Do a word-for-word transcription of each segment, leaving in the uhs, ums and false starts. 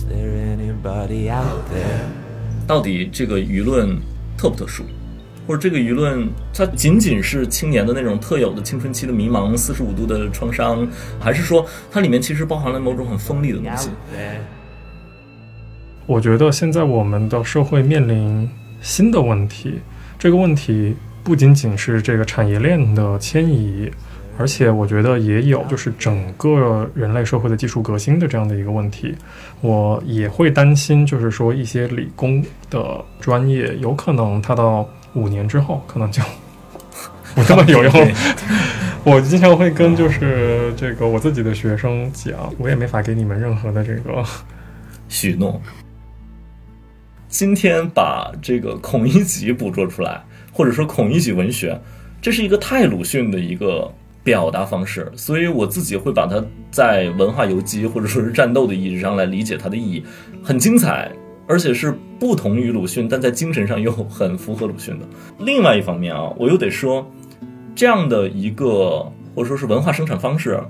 Is there anybody out there? 到底这个舆论特不特殊，或者这个舆论它仅仅是青年的那种特有的青春期的迷茫、四十五度的创伤，还是说它里面其实包含了某种很锋利的东西？我觉得现在我们的社会面临新的问题，这个问题不仅仅是这个产业链的迁移，而且我觉得也有就是整个人类社会的技术革新的这样的一个问题。我也会担心就是说一些理工的专业有可能它到五年之后可能就不那么有用。我经常会跟就是这个我自己的学生讲，我也没法给你们任何的这个许诺。今天把这个孔乙己捕捉出来，或者说孔乙己文学，这是一个太鲁迅的一个表达方式，所以我自己会把它在文化游击或者说是战斗的意义上来理解它的意义，很精彩，而且是不同于鲁迅，但在精神上又很符合鲁迅的。另外一方面啊，我又得说，这样的一个或者说是文化生产方式，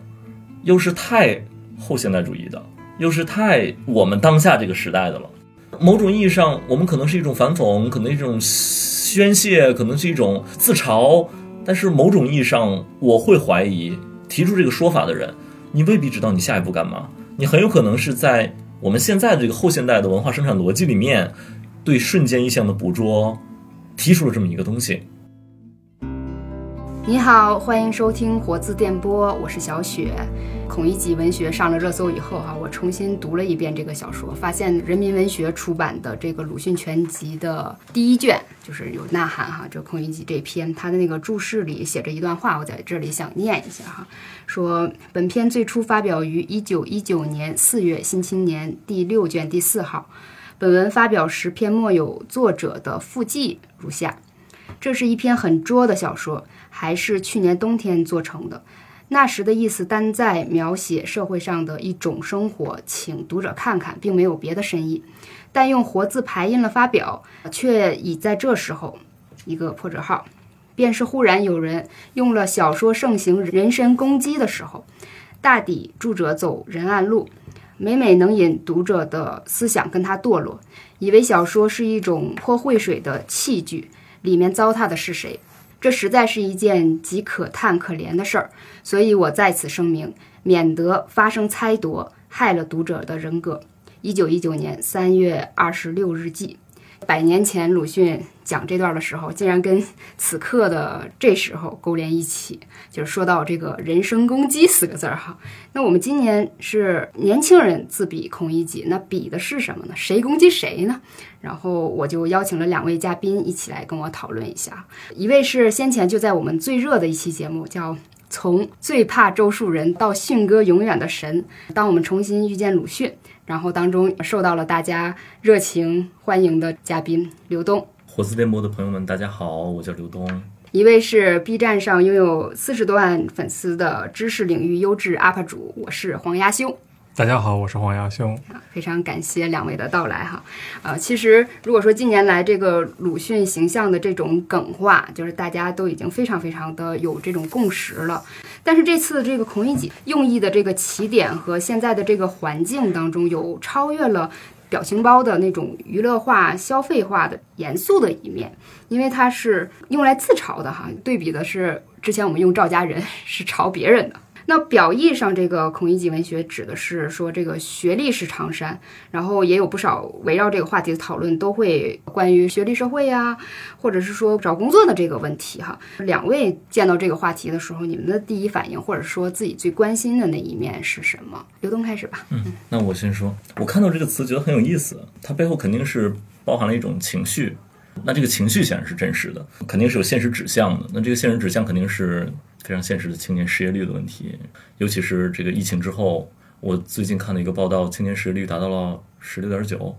又是太后现代主义的，又是太我们当下这个时代的了。某种意义上，我们可能是一种反讽，可能一种宣泄，可能是一种自嘲，但是某种意义上我会怀疑提出这个说法的人，你未必知道你下一步干嘛，你很有可能是在我们现在的这个后现代的文化生产逻辑里面对瞬间意象的捕捉提出了这么一个东西。你好，欢迎收听活字电波，我是小雪。孔乙己文学上了热搜以后啊，我重新读了一遍这个小说，发现人民文学出版的这个鲁迅全集的第一卷就是有呐喊哈，这孔乙己这篇他的那个注释里写着一段话，我在这里想念一下哈，说本篇最初发表于一九一九年四月《新青年》第六卷第四号，本文发表时篇末有作者的附记如下，这是一篇很拙的小说，还是去年冬天做成的。那时的意思单在描写社会上的一种生活，请读者看看，并没有别的深意，但用活字排印了发表，却已在这时候一个破折号，便是忽然有人用了小说盛行人身攻击的时候，大抵著者走人暗路，每每能引读者的思想跟他堕落，以为小说是一种泼浑水的器具，里面糟蹋的是谁？这实在是一件极可叹可怜的事儿，所以我在此声明，免得发生猜夺，害了读者的人格。一九一九年三月二十六日记。百年前鲁迅讲这段的时候，竟然跟此刻的这时候勾连一起，就是说到这个人身攻击四个字儿哈。那我们今年是年轻人自比孔乙己，那比的是什么呢？谁攻击谁呢？然后我就邀请了两位嘉宾一起来跟我讨论一下，一位是先前就在我们最热的一期节目叫从最怕周树人到迅哥永远的神，当我们重新遇见鲁迅，然后当中受到了大家热情欢迎的嘉宾刘东。活字电波的朋友们大家好，我叫刘东。一位是 B 站上拥有四十多万粉丝的知识领域优质 U P 主，我是黄鸭兄。大家好，我是黄鸭兄。非常感谢两位的到来哈。呃，其实如果说近年来这个鲁迅形象的这种梗化，就是大家都已经非常非常的有这种共识了。但是这次这个孔乙己用意的这个起点和现在的这个环境当中，有超越了表情包的那种娱乐化、消费化的严肃的一面，因为它是用来自嘲的哈。对比的是之前我们用赵家人是嘲别人的。那表意上这个孔乙己文学指的是说这个学历是长衫，然后也有不少围绕这个话题的讨论都会关于学历社会啊，或者是说找工作的这个问题哈。两位见到这个话题的时候，你们的第一反应或者说自己最关心的那一面是什么？刘东开始吧。嗯，那我先说，我看到这个词觉得很有意思，它背后肯定是包含了一种情绪，那这个情绪显然是真实的，肯定是有现实指向的，那这个现实指向肯定是非常现实的青年失业率的问题，尤其是这个疫情之后，我最近看了一个报道，青年失业率达到了 百分之十六点九，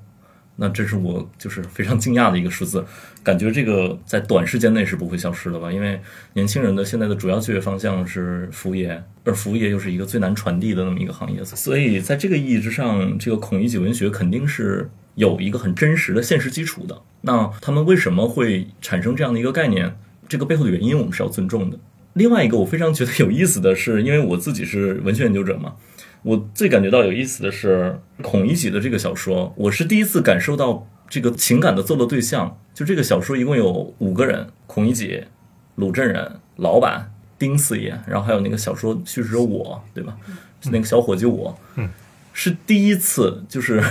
那这是我就是非常惊讶的一个数字，感觉这个在短时间内是不会消失的吧，因为年轻人的现在的主要就业方向是服务业，而服务业又是一个最难传递的那么一个行业，所以在这个意义之上，这个孔乙己文学肯定是有一个很真实的现实基础的。那他们为什么会产生这样的一个概念，这个背后的原因我们是要尊重的。另外一个我非常觉得有意思的是，因为我自己是文学研究者嘛，我最感觉到有意思的是孔乙己的这个小说，我是第一次感受到这个情感的作乐对象。就这个小说一共有五个人，孔乙己、鲁镇人、老板、丁四爷，然后还有那个小说叙事者我，对吧？那个小伙计我，嗯，是第一次就是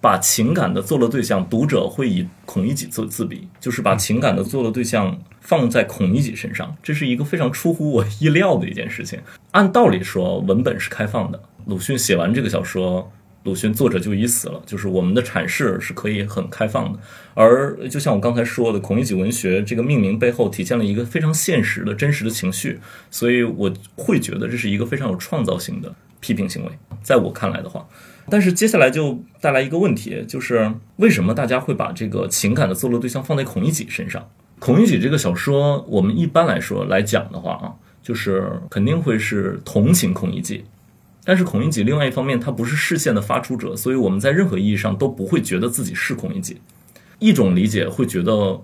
把情感的作乐对象，读者会以孔乙己做自比，就是把情感的作乐对象放在孔乙己身上，这是一个非常出乎我意料的一件事情。按道理说，文本是开放的，鲁迅写完这个小说，鲁迅作者就已死了，就是我们的阐释是可以很开放的。而就像我刚才说的，孔乙己文学这个命名背后体现了一个非常现实的真实的情绪，所以我会觉得这是一个非常有创造性的批评行为，在我看来的话。但是接下来就带来一个问题，就是为什么大家会把这个情感的作乐对象放在孔乙己身上？孔乙己这个小说，我们一般来说来讲的话啊，就是肯定会是同情孔乙己，但是孔乙己另外一方面他不是视线的发出者，所以我们在任何意义上都不会觉得自己是孔乙己。一种理解会觉得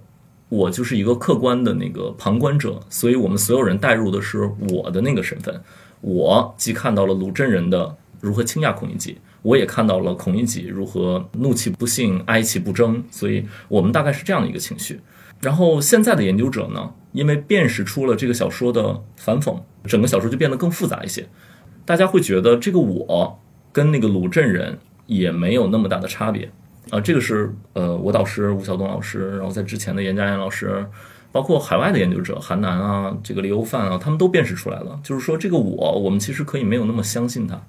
我就是一个客观的那个旁观者，所以我们所有人带入的是我的那个身份，我既看到了鲁镇人的如何倾轧孔乙己，我也看到了孔乙己如何怒其不兴，哀其不争，所以我们大概是这样的一个情绪。然后现在的研究者呢，因为辨识出了这个小说的反讽，整个小说就变得更复杂一些。大家会觉得这个我跟那个鲁镇人也没有那么大的差别啊、呃，这个是呃我导师吴晓东老师，然后在之前的严家岩老师，包括海外的研究者韩南啊，这个李欧范啊，他们都辨识出来了，就是说这个我，我们其实可以没有那么相信它，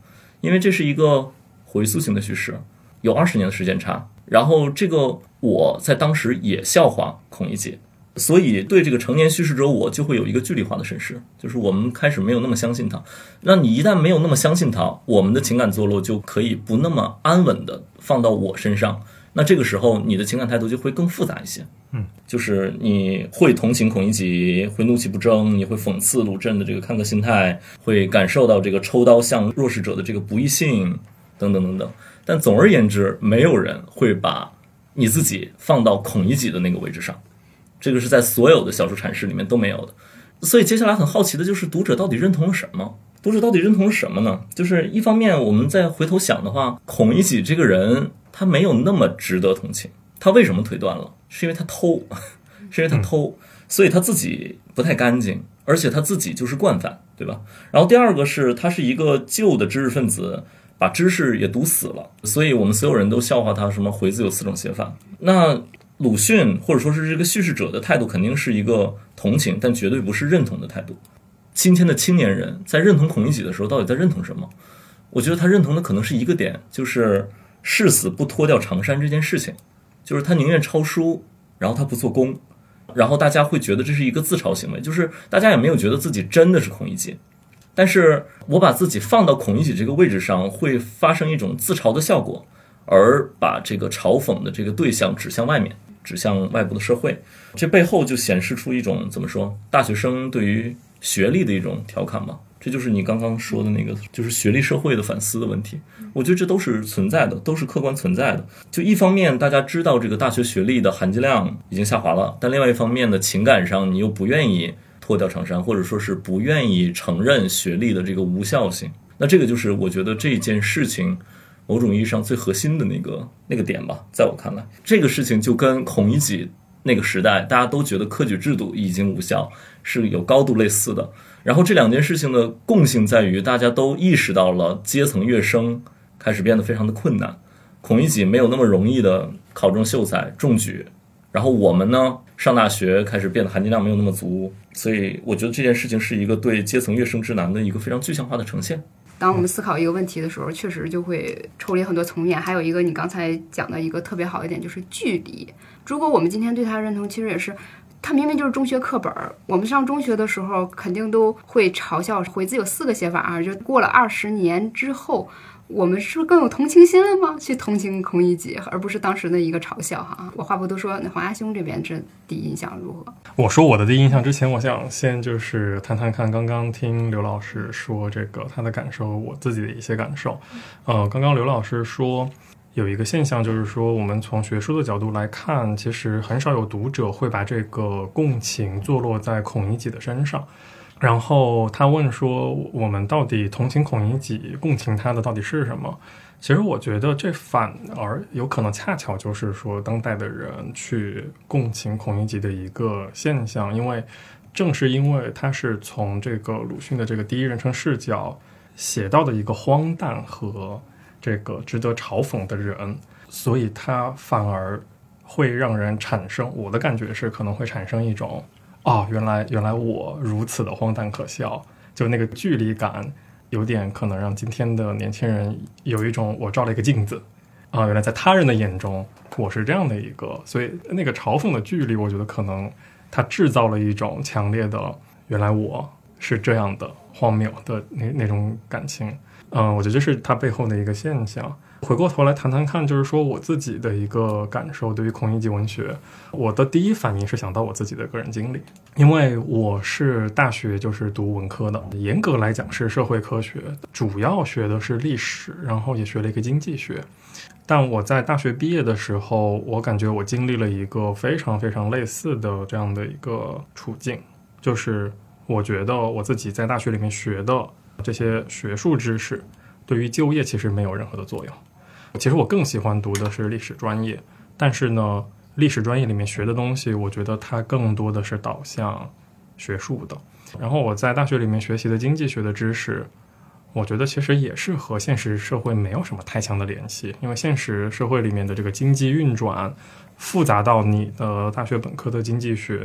因为这是一个回溯性的叙事，有二十年的时间差，然后这个我在当时也笑话孔乙己，所以对这个成年叙事者我就会有一个距离化的审视，就是我们开始没有那么相信他。那你一旦没有那么相信他，我们的情感坐落就可以不那么安稳的放到我身上，那这个时候你的情感态度就会更复杂一些。嗯，就是你会同情孔乙己，会怒其不争，你会讽刺鲁镇的这个看客心态，会感受到这个抽刀向弱势者的这个不义性等等等等，但总而言之，没有人会把你自己放到孔乙己的那个位置上，这个是在所有的小说阐释里面都没有的。所以接下来很好奇的就是读者到底认同了什么？读者到底认同了什么呢？就是一方面我们再回头想的话，孔乙己这个人他没有那么值得同情，他为什么腿断了？是因为他偷，是因为他偷，所以他自己不太干净，而且他自己就是惯犯，对吧？然后第二个是他是一个旧的知识分子，把知识也读死了，所以我们所有人都笑话他什么回字有四种写法。那鲁迅或者说是这个叙事者的态度肯定是一个同情，但绝对不是认同的态度。今天的青年人在认同孔乙己的时候到底在认同什么？我觉得他认同的可能是一个点，就是誓死不脱掉长衫这件事情，就是他宁愿抄书，然后他不做工，然后大家会觉得这是一个自嘲行为，就是大家也没有觉得自己真的是孔乙己，但是我把自己放到孔乙己这个位置上，会发生一种自嘲的效果，而把这个嘲讽的这个对象指向外面，指向外部的社会。这背后就显示出一种怎么说，大学生对于学历的一种调侃吧。这就是你刚刚说的那个，就是学历社会的反思的问题。我觉得这都是存在的，都是客观存在的。就一方面大家知道这个大学学历的含金量已经下滑了，但另外一方面的情感上你又不愿意脱掉长衫，或者说是不愿意承认学历的这个无效性。那这个就是我觉得这件事情某种意义上最核心的那个那个点吧。在我看来，这个事情就跟孔乙己那个时代大家都觉得科举制度已经无效是有高度类似的。然后这两件事情的共性在于，大家都意识到了阶层跃升开始变得非常的困难，孔乙己没有那么容易的考中秀才中举，然后我们呢上大学开始变得含金量没有那么足，所以我觉得这件事情是一个对阶层跃升之难的一个非常具象化的呈现。当我们思考一个问题的时候，确实就会抽离很多层面。还有一个你刚才讲的一个特别好一点，就是距离。如果我们今天对他认同，其实也是他明明就是中学课本，我们上中学的时候肯定都会嘲笑回字有四个写法啊，就过了二十年之后，我们是不是更有同情心了吗？去同情孔乙己，而不是当时的一个嘲笑哈。我话不多说，那黄阿兄这边这第一印象如何？我说我的第一印象之前，我想先就是谈谈看刚刚听刘老师说这个他的感受，我自己的一些感受。呃，刚刚刘老师说有一个现象，就是说我们从学术的角度来看，其实很少有读者会把这个共情坐落在孔乙己的身上。然后他问说我们到底同情孔乙己，共情他的到底是什么。其实我觉得这反而有可能恰巧就是说当代的人去共情孔乙己的一个现象，因为正是因为他是从这个鲁迅的这个第一人称视角写到的一个荒诞和这个值得嘲讽的人，所以他反而会让人产生，我的感觉是可能会产生一种哦，原来原来我如此的荒诞可笑，就那个距离感有点可能让今天的年轻人有一种我照了一个镜子啊、呃，原来在他人的眼中我是这样的一个，所以那个嘲讽的距离我觉得可能它制造了一种强烈的原来我是这样的荒谬的那那种感情，嗯、呃，我觉得这是它背后的一个现象。回过头来谈谈看，就是说我自己的一个感受，对于孔乙己文学，我的第一反应是想到我自己的个人经历，因为我是大学就是读文科的，严格来讲是社会科学，主要学的是历史，然后也学了一个经济学。但我在大学毕业的时候，我感觉我经历了一个非常非常类似的这样的一个处境，就是我觉得我自己在大学里面学的这些学术知识对于就业其实没有任何的作用。其实我更喜欢读的是历史专业，但是呢，历史专业里面学的东西我觉得它更多的是导向学术的。然后我在大学里面学习的经济学的知识，我觉得其实也是和现实社会没有什么太强的联系，因为现实社会里面的这个经济运转复杂到你的大学本科的经济学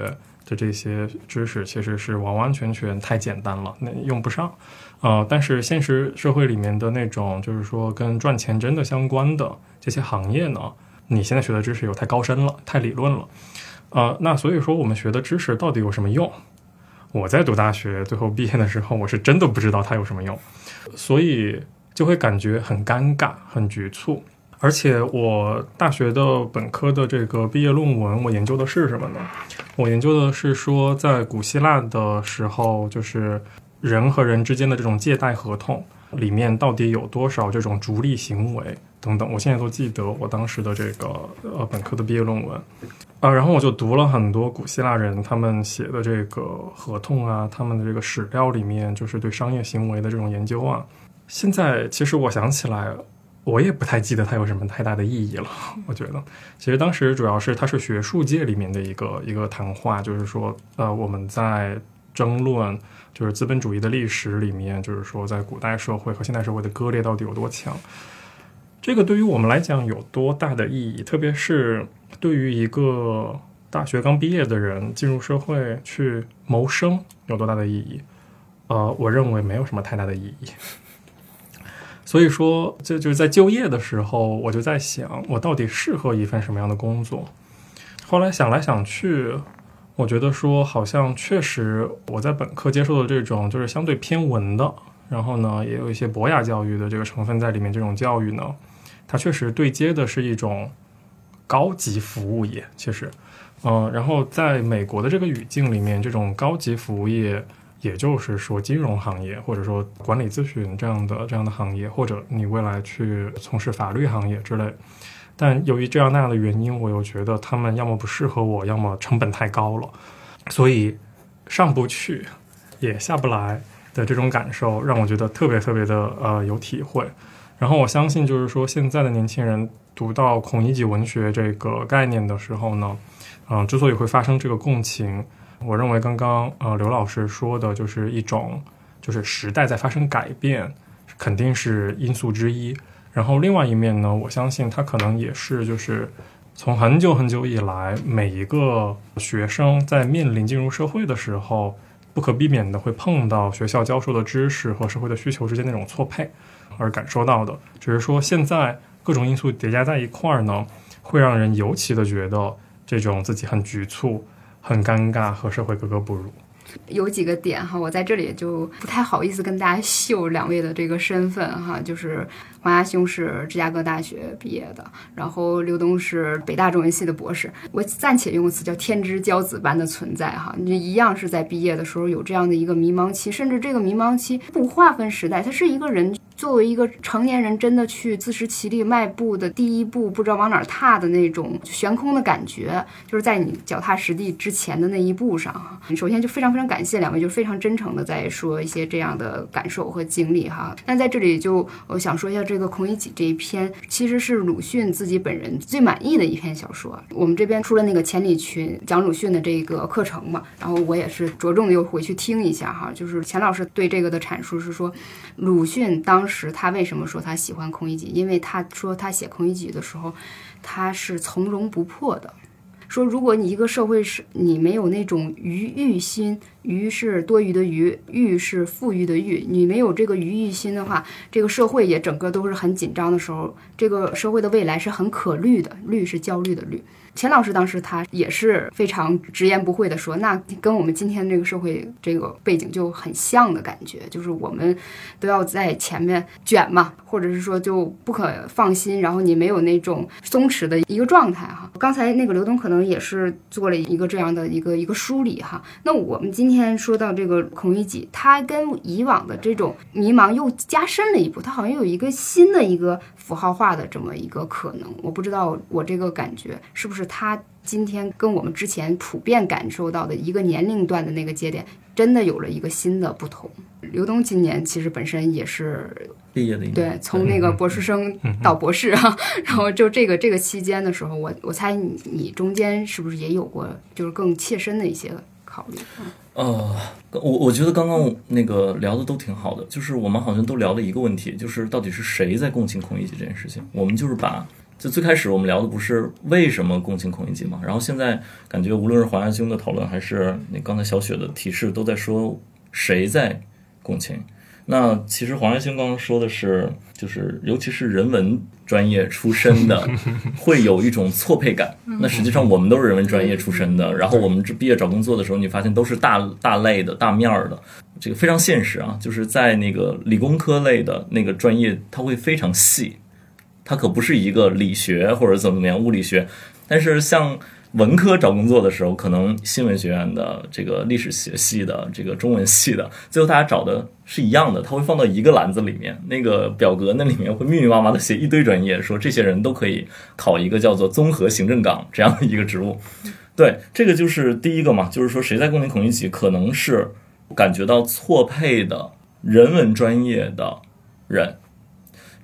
的这些知识其实是完完全全太简单了，那用不上。呃，但是现实社会里面的那种就是说跟赚钱真的相关的这些行业呢，你现在学的知识又太高深了，太理论了。呃，那所以说我们学的知识到底有什么用？我在读大学最后毕业的时候，我是真的不知道它有什么用，所以就会感觉很尴尬，很局促。而且我大学的本科的这个毕业论文，我研究的是什么呢？我研究的是说在古希腊的时候，就是人和人之间的这种借贷合同里面到底有多少这种逐利行为等等，我现在都记得我当时的这个呃本科的毕业论文啊，然后我就读了很多古希腊人他们写的这个合同啊，他们的这个史料里面就是对商业行为的这种研究啊。现在其实我想起来我也不太记得它有什么太大的意义了，我觉得其实当时主要是它是学术界里面的一个一个谈话，就是说呃我们在争论就是资本主义的历史里面，就是说在古代社会和现代社会的割裂到底有多强，这个对于我们来讲有多大的意义，特别是对于一个大学刚毕业的人进入社会去谋生有多大的意义，呃，我认为没有什么太大的意义。所以说这就是在就业的时候我就在想我到底适合一份什么样的工作，后来想来想去，我觉得说好像确实我在本科接受的这种就是相对偏文的，然后呢也有一些博雅教育的这个成分在里面，这种教育呢它确实对接的是一种高级服务业其实嗯、呃，然后在美国的这个语境里面，这种高级服务业也就是说金融行业或者说管理咨询这样的这样的行业，或者你未来去从事法律行业之类，但由于这样那样的原因，我又觉得他们要么不适合我，要么成本太高了，所以上不去也下不来的这种感受让我觉得特别特别的呃有体会。然后我相信就是说现在的年轻人读到孔乙己文学这个概念的时候呢，嗯、呃，之所以会发生这个共情，我认为刚刚呃刘老师说的就是一种就是时代在发生改变肯定是因素之一，然后另外一面呢，我相信它可能也是就是从很久很久以来每一个学生在面临进入社会的时候不可避免的会碰到学校教授的知识和社会的需求之间那种错配而感受到的，只是说现在各种因素叠加在一块儿呢，会让人尤其的觉得这种自己很局促很尴尬和社会格格不入。有几个点哈，我在这里就不太好意思跟大家秀两位的这个身份哈，就是黄鸦兄是芝加哥大学毕业的，然后刘东是北大中文系的博士，我暂且用词叫天之骄子般的存在哈，你一样是在毕业的时候有这样的一个迷茫期，甚至这个迷茫期不划分时代，它是一个人作为一个成年人真的去自食其力迈步的第一步不知道往哪儿踏的那种悬空的感觉，就是在你脚踏实地之前的那一步上。首先就非常非常感谢两位，就非常真诚的在说一些这样的感受和经历哈。那在这里就我想说一下这个《孔乙己》这一篇其实是鲁迅自己本人最满意的一篇小说。我们这边出了那个钱理群讲鲁迅的这个课程嘛，然后我也是着重的又回去听一下哈，就是钱老师对这个的阐述是说，鲁迅当时他为什么说他喜欢孔乙己，因为他说他写孔乙己的时候他是从容不迫的，说如果你一个社会是你没有那种余欲心，余是多余的余，欲是富裕的欲，你没有这个余欲心的话，这个社会也整个都是很紧张的时候，这个社会的未来是很可虑的，虑是焦虑的虑。钱老师当时他也是非常直言不讳的说，那跟我们今天这个社会这个背景就很像的感觉，就是我们都要在前面卷嘛，或者是说就不可放心，然后你没有那种松弛的一个状态哈。刚才那个刘东可能也是做了一个这样的一个一个梳理哈。那我们今天说到这个孔乙己，他跟以往的这种迷茫又加深了一步，他好像有一个新的一个符号化的这么一个可能。我不知道我这个感觉是不是他今天跟我们之前普遍感受到的一个年龄段的那个节点真的有了一个新的不同。刘东今年其实本身也是毕业的一年，对，从那个博士生到博士啊，然后就这个这个期间的时候，我我猜你中间是不是也有过就是更切身的一些考虑？呃，我我觉得刚刚那个聊的都挺好的，就是我们好像都聊了一个问题，就是到底是谁在共情孔乙己这件事情。我们就是把就最开始我们聊的不是为什么共情孔乙己嘛，然后现在感觉无论是华夏兄的讨论还是你刚才小雪的提示都在说谁在共情。那其实华夏兄刚刚说的是就是尤其是人文专业出身的会有一种错配感，那实际上我们都是人文专业出身的，然后我们这毕业找工作的时候你发现都是大大类的大面的，这个非常现实啊，就是在那个理工科类的那个专业它会非常细，它可不是一个理学或者怎么怎么样物理学，但是像文科找工作的时候，可能新闻学院的这个历史学系的这个中文系的，最后大家找的是一样的，它会放到一个篮子里面，那个表格那里面会密密麻麻的写一堆专业，说这些人都可以考一个叫做综合行政岗这样的一个职务。对，这个就是第一个嘛，就是说谁在共情孔乙己，可能是感觉到错配的人文专业的人。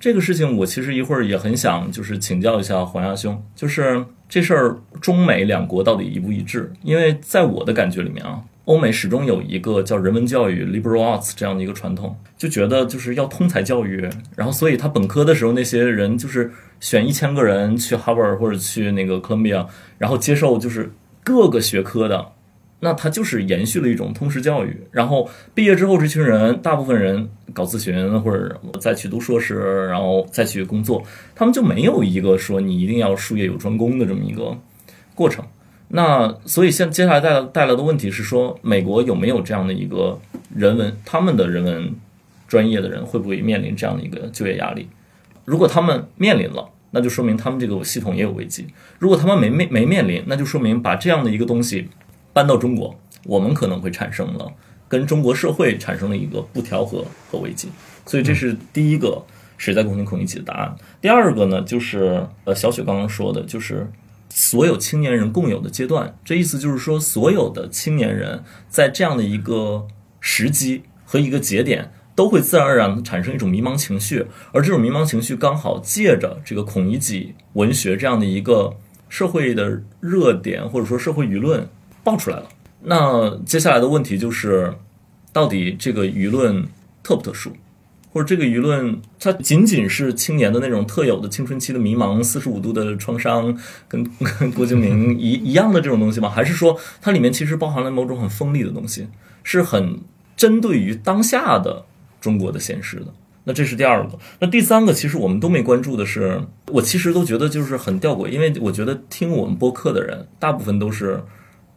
这个事情我其实一会儿也很想就是请教一下黄亚兄，就是这事儿中美两国到底一不一致？因为在我的感觉里面啊，欧美始终有一个叫人文教育 liberal arts 这样的一个传统，就觉得就是要通才教育，然后所以他本科的时候那些人就是选一千个人去 Harvard 或者去那个 Columbia， 然后接受就是各个学科的，那他就是延续了一种通识教育，然后毕业之后这群人大部分人搞咨询或者再去读硕士然后再去工作，他们就没有一个说你一定要术业有专攻的这么一个过程。那所以现接下来带来带来的问题是说，美国有没有这样的一个人文，他们的人文专业的人会不会面临这样的一个就业压力？如果他们面临了，那就说明他们这个系统也有危机，如果他们没没没面临，那就说明把这样的一个东西搬到中国，我们可能会产生了跟中国社会产生了一个不调和和危机。所以这是第一个谁在共情孔乙己的答案。第二个呢，就是呃小雪刚刚说的，就是所有青年人共有的阶段，这意思就是说所有的青年人在这样的一个时机和一个节点都会自然而然产生一种迷茫情绪，而这种迷茫情绪刚好借着这个孔乙己文学这样的一个社会的热点或者说社会舆论爆出来了。那接下来的问题就是，到底这个舆论特不特殊，或者这个舆论它仅仅是青年的那种特有的青春期的迷茫、四十五度的创伤，跟跟郭敬明一一样的这种东西吗？还是说它里面其实包含了某种很锋利的东西，是很针对于当下的中国的现实的？那这是第二个。那第三个其实我们都没关注的是，我其实都觉得就是很吊诡，因为我觉得听我们播客的人大部分都是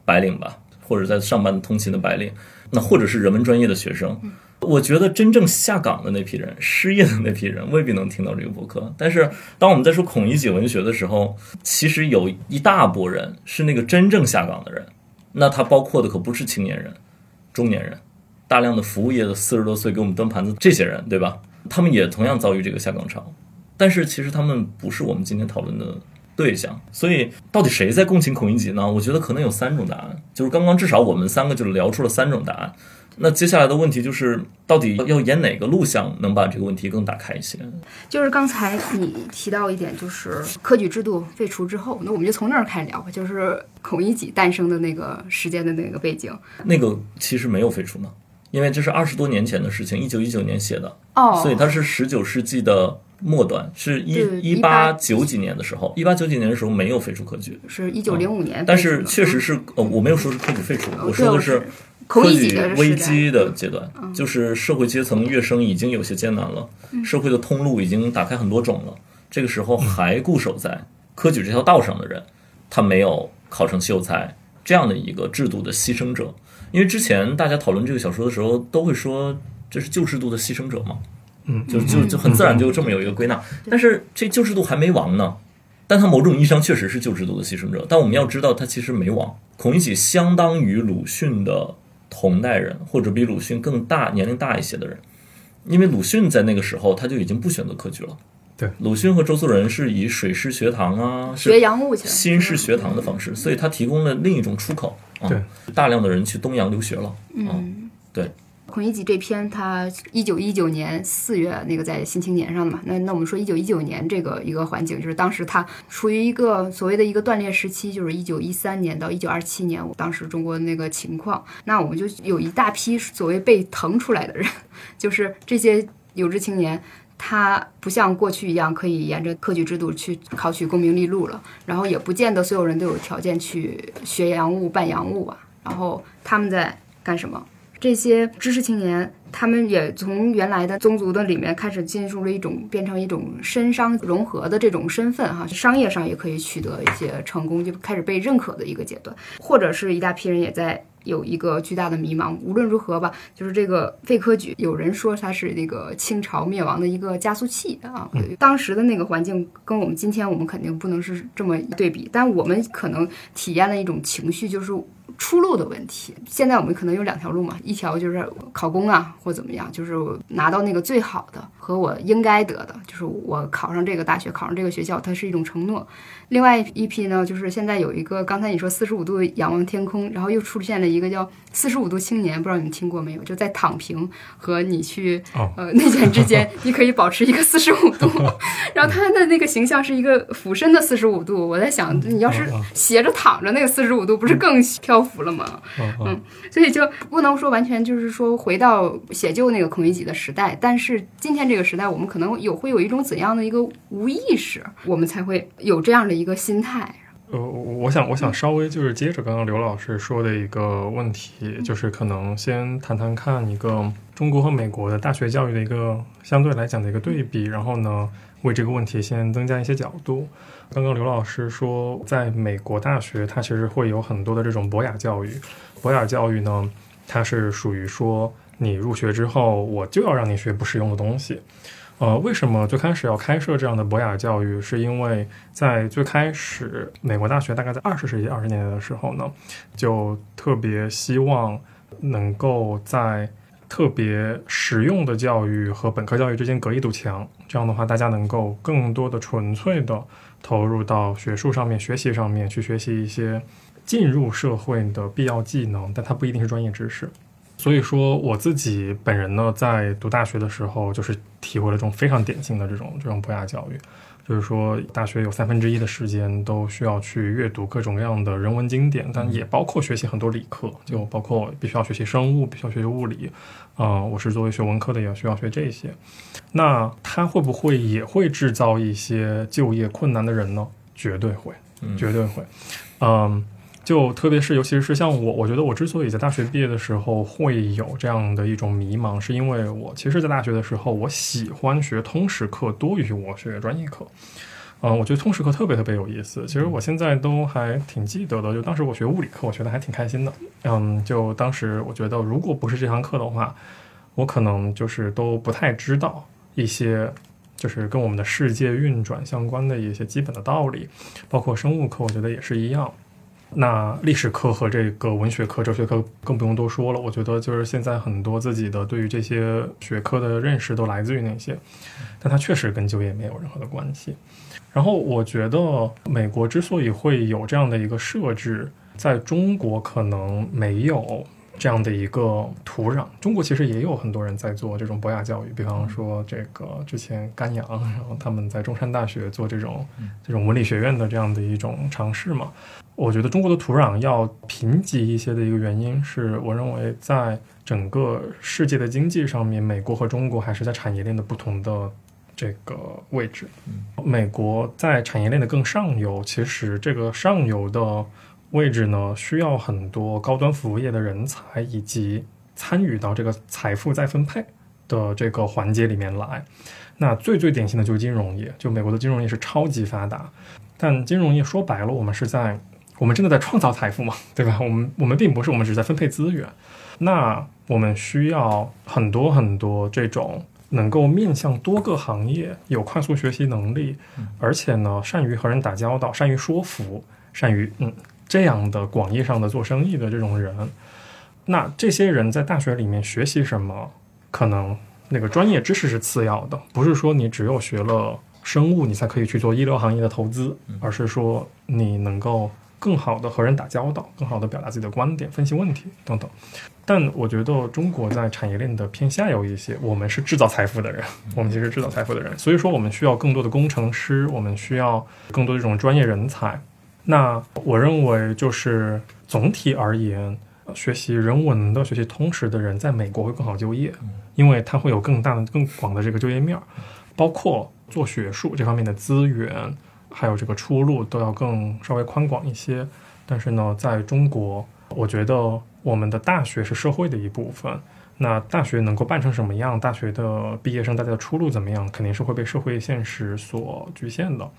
白领吧，或者在上班通勤的白领，那或者是人文专业的学生。我觉得真正下岗的那批人，失业的那批人未必能听到这个播客，但是当我们在说孔乙己文学的时候，其实有一大波人是那个真正下岗的人，那他包括的可不是青年人、中年人，大量的服务业的四十多岁给我们端盘子这些人，对吧？他们也同样遭遇这个下岗潮，但是其实他们不是我们今天讨论的对象。所以到底谁在共情孔乙己呢？我觉得可能有三种答案，就是刚刚至少我们三个就聊出了三种答案。那接下来的问题就是到底要演哪个录像能把这个问题更打开一些。就是刚才你提到一点，就是科举制度废除之后，那我们就从那儿开始聊吧，就是孔乙己诞生的那个时间的那个背景。那个其实没有废除呢，因为这是二十多年前的事情，一九一九年写的，哦，所以它是十九世纪的末端，是一八九几年的时候，一八九几年的时候没有废除科举，是一九零五年、嗯，但是确实是，呃，我没有说是科举废除，我说的是。科举危机的阶段，就是社会阶层跃升已经有些艰难了，社会的通路已经打开很多种了，这个时候还固守在科举这条道上的人，他没有考成秀才这样的一个制度的牺牲者。因为之前大家讨论这个小说的时候都会说这是旧制度的牺牲者嘛，就就就很自然就这么有一个归纳。但是这旧制度还没亡呢，但他某种意义上确实是旧制度的牺牲者，但我们要知道他其实没亡。孔乙己相当于鲁迅的同代人，或者比鲁迅更大年龄大一些的人，因为鲁迅在那个时候他就已经不选择科举了。对，鲁迅和周作人是以水师学堂啊、学洋务去新式学堂的方式，所以他提供了另一种出口、啊、对，大量的人去东洋留学了、啊、嗯，对。孔乙己这篇他一九一九年四月那个在新青年上的嘛，那那我们说一九一九年这个一个环境，就是当时他处于一个所谓的一个断裂时期，就是一九一三年到一九二七年，我当时中国那个情况，那我们就有一大批所谓被腾出来的人，就是这些有志青年。他不像过去一样可以沿着科举制度去考取功名利禄了，然后也不见得所有人都有条件去学洋务办洋务啊。然后他们在干什么？这些知识青年他们也从原来的宗族的里面开始进入了一种变成一种身商融合的这种身份哈、啊，商业上也可以取得一些成功，就开始被认可的一个阶段。或者是一大批人也在有一个巨大的迷茫，无论如何吧，就是这个废科举，有人说它是那个清朝灭亡的一个加速器啊。当时的那个环境跟我们今天我们肯定不能是这么对比，但我们可能体验了一种情绪，就是出路的问题。现在我们可能有两条路嘛，一条就是考公啊或怎么样，就是拿到那个最好的和我应该得的，就是我考上这个大学考上这个学校，它是一种承诺。另外一批呢，就是现在有一个刚才你说四十五度仰望天空，然后又出现了一个叫四十五度青年，不知道你们听过没有，就在躺平和你去、oh. 呃内卷之间你可以保持一个四十五度然后他的那个形象是一个俯身的四十五度，我在想你要是斜着躺着那个四十五度不是更漂浮了吗？嗯，所以就不能说完全就是说回到写就那个孔乙己的时代，但是今天这个时代我们可能有会有一种怎样的一个无意识，我们才会有这样的一个心态。呃，我想我想稍微就是接着刚刚刘老师说的一个问题，就是可能先谈谈看一个中国和美国的大学教育的一个相对来讲的一个对比，然后呢为这个问题先增加一些角度。刚刚刘老师说在美国大学它其实会有很多的这种博雅教育，博雅教育呢它是属于说你入学之后我就要让你学不实用的东西。呃，为什么最开始要开设这样的博雅教育，是因为在最开始美国大学大概在二十世纪二十年代的时候呢，就特别希望能够在特别实用的教育和本科教育之间隔一堵墙，这样的话大家能够更多的纯粹的投入到学术上面学习上面去学习一些进入社会的必要技能，但它不一定是专业知识。所以说我自己本人呢在读大学的时候就是体会了这种非常典型的这种这种博雅教育，就是说大学有三分之一的时间都需要去阅读各种各样的人文经典，但也包括学习很多理科，就包括必须要学习生物，必须要学习物理，呃，我是作为学文科的也需要学这些。那它会不会也会制造一些就业困难的人呢？绝对会，绝对会。嗯，就特别是尤其是像我，我觉得我之所以在大学毕业的时候会有这样的一种迷茫，是因为我其实在大学的时候我喜欢学通识课多于我学专业课。嗯、呃，我觉得通识课特别特别有意思，其实我现在都还挺记得的，就当时我学物理课我学得还挺开心的。嗯，就当时我觉得如果不是这堂课的话，我可能就是都不太知道一些就是跟我们的世界运转相关的一些基本的道理，包括生物课我觉得也是一样。那历史课和这个文学课、哲学课更不用多说了，我觉得就是现在很多自己的对于这些学科的认识都来自于那些，但它确实跟就业没有任何的关系。然后我觉得美国之所以会有这样的一个设置，在中国可能没有这样的一个土壤。中国其实也有很多人在做这种博雅教育，比方说这个之前甘阳，然后他们在中山大学做这种这种文理学院的这样的一种尝试嘛。我觉得中国的土壤要贫瘠一些的一个原因是，我认为在整个世界的经济上面，美国和中国还是在产业链的不同的这个位置。美国在产业链的更上游，其实这个上游的位置呢，需要很多高端服务业的人才以及参与到这个财富再分配的这个环节里面来。那最最典型的就是金融业，就美国的金融业是超级发达，但金融业说白了，我们是在我们真的在创造财富嘛，对吧？我们我们并不是，我们只是在分配资源。那我们需要很多很多这种能够面向多个行业、有快速学习能力，而且呢善于和人打交道、善于说服、善于嗯这样的广义上的做生意的这种人。那这些人在大学里面学习什么，可能那个专业知识是次要的，不是说你只有学了生物你才可以去做医疗行业的投资，而是说你能够更好的和人打交道，更好的表达自己的观点、分析问题等等。但我觉得中国在产业链的偏下游一些，我们是制造财富的人，我们其实制造财富的人，所以说我们需要更多的工程师，我们需要更多这种专业人才。那我认为就是总体而言，学习人文的、学习通识的人在美国会更好就业，因为他会有更大的、更广的这个就业面，包括做学术这方面的资源还有这个出路都要更稍微宽广一些。但是呢，在中国我觉得我们的大学是社会的一部分，那大学能够办成什么样，大学的毕业生大家的出路怎么样，肯定是会被社会现实所局限的。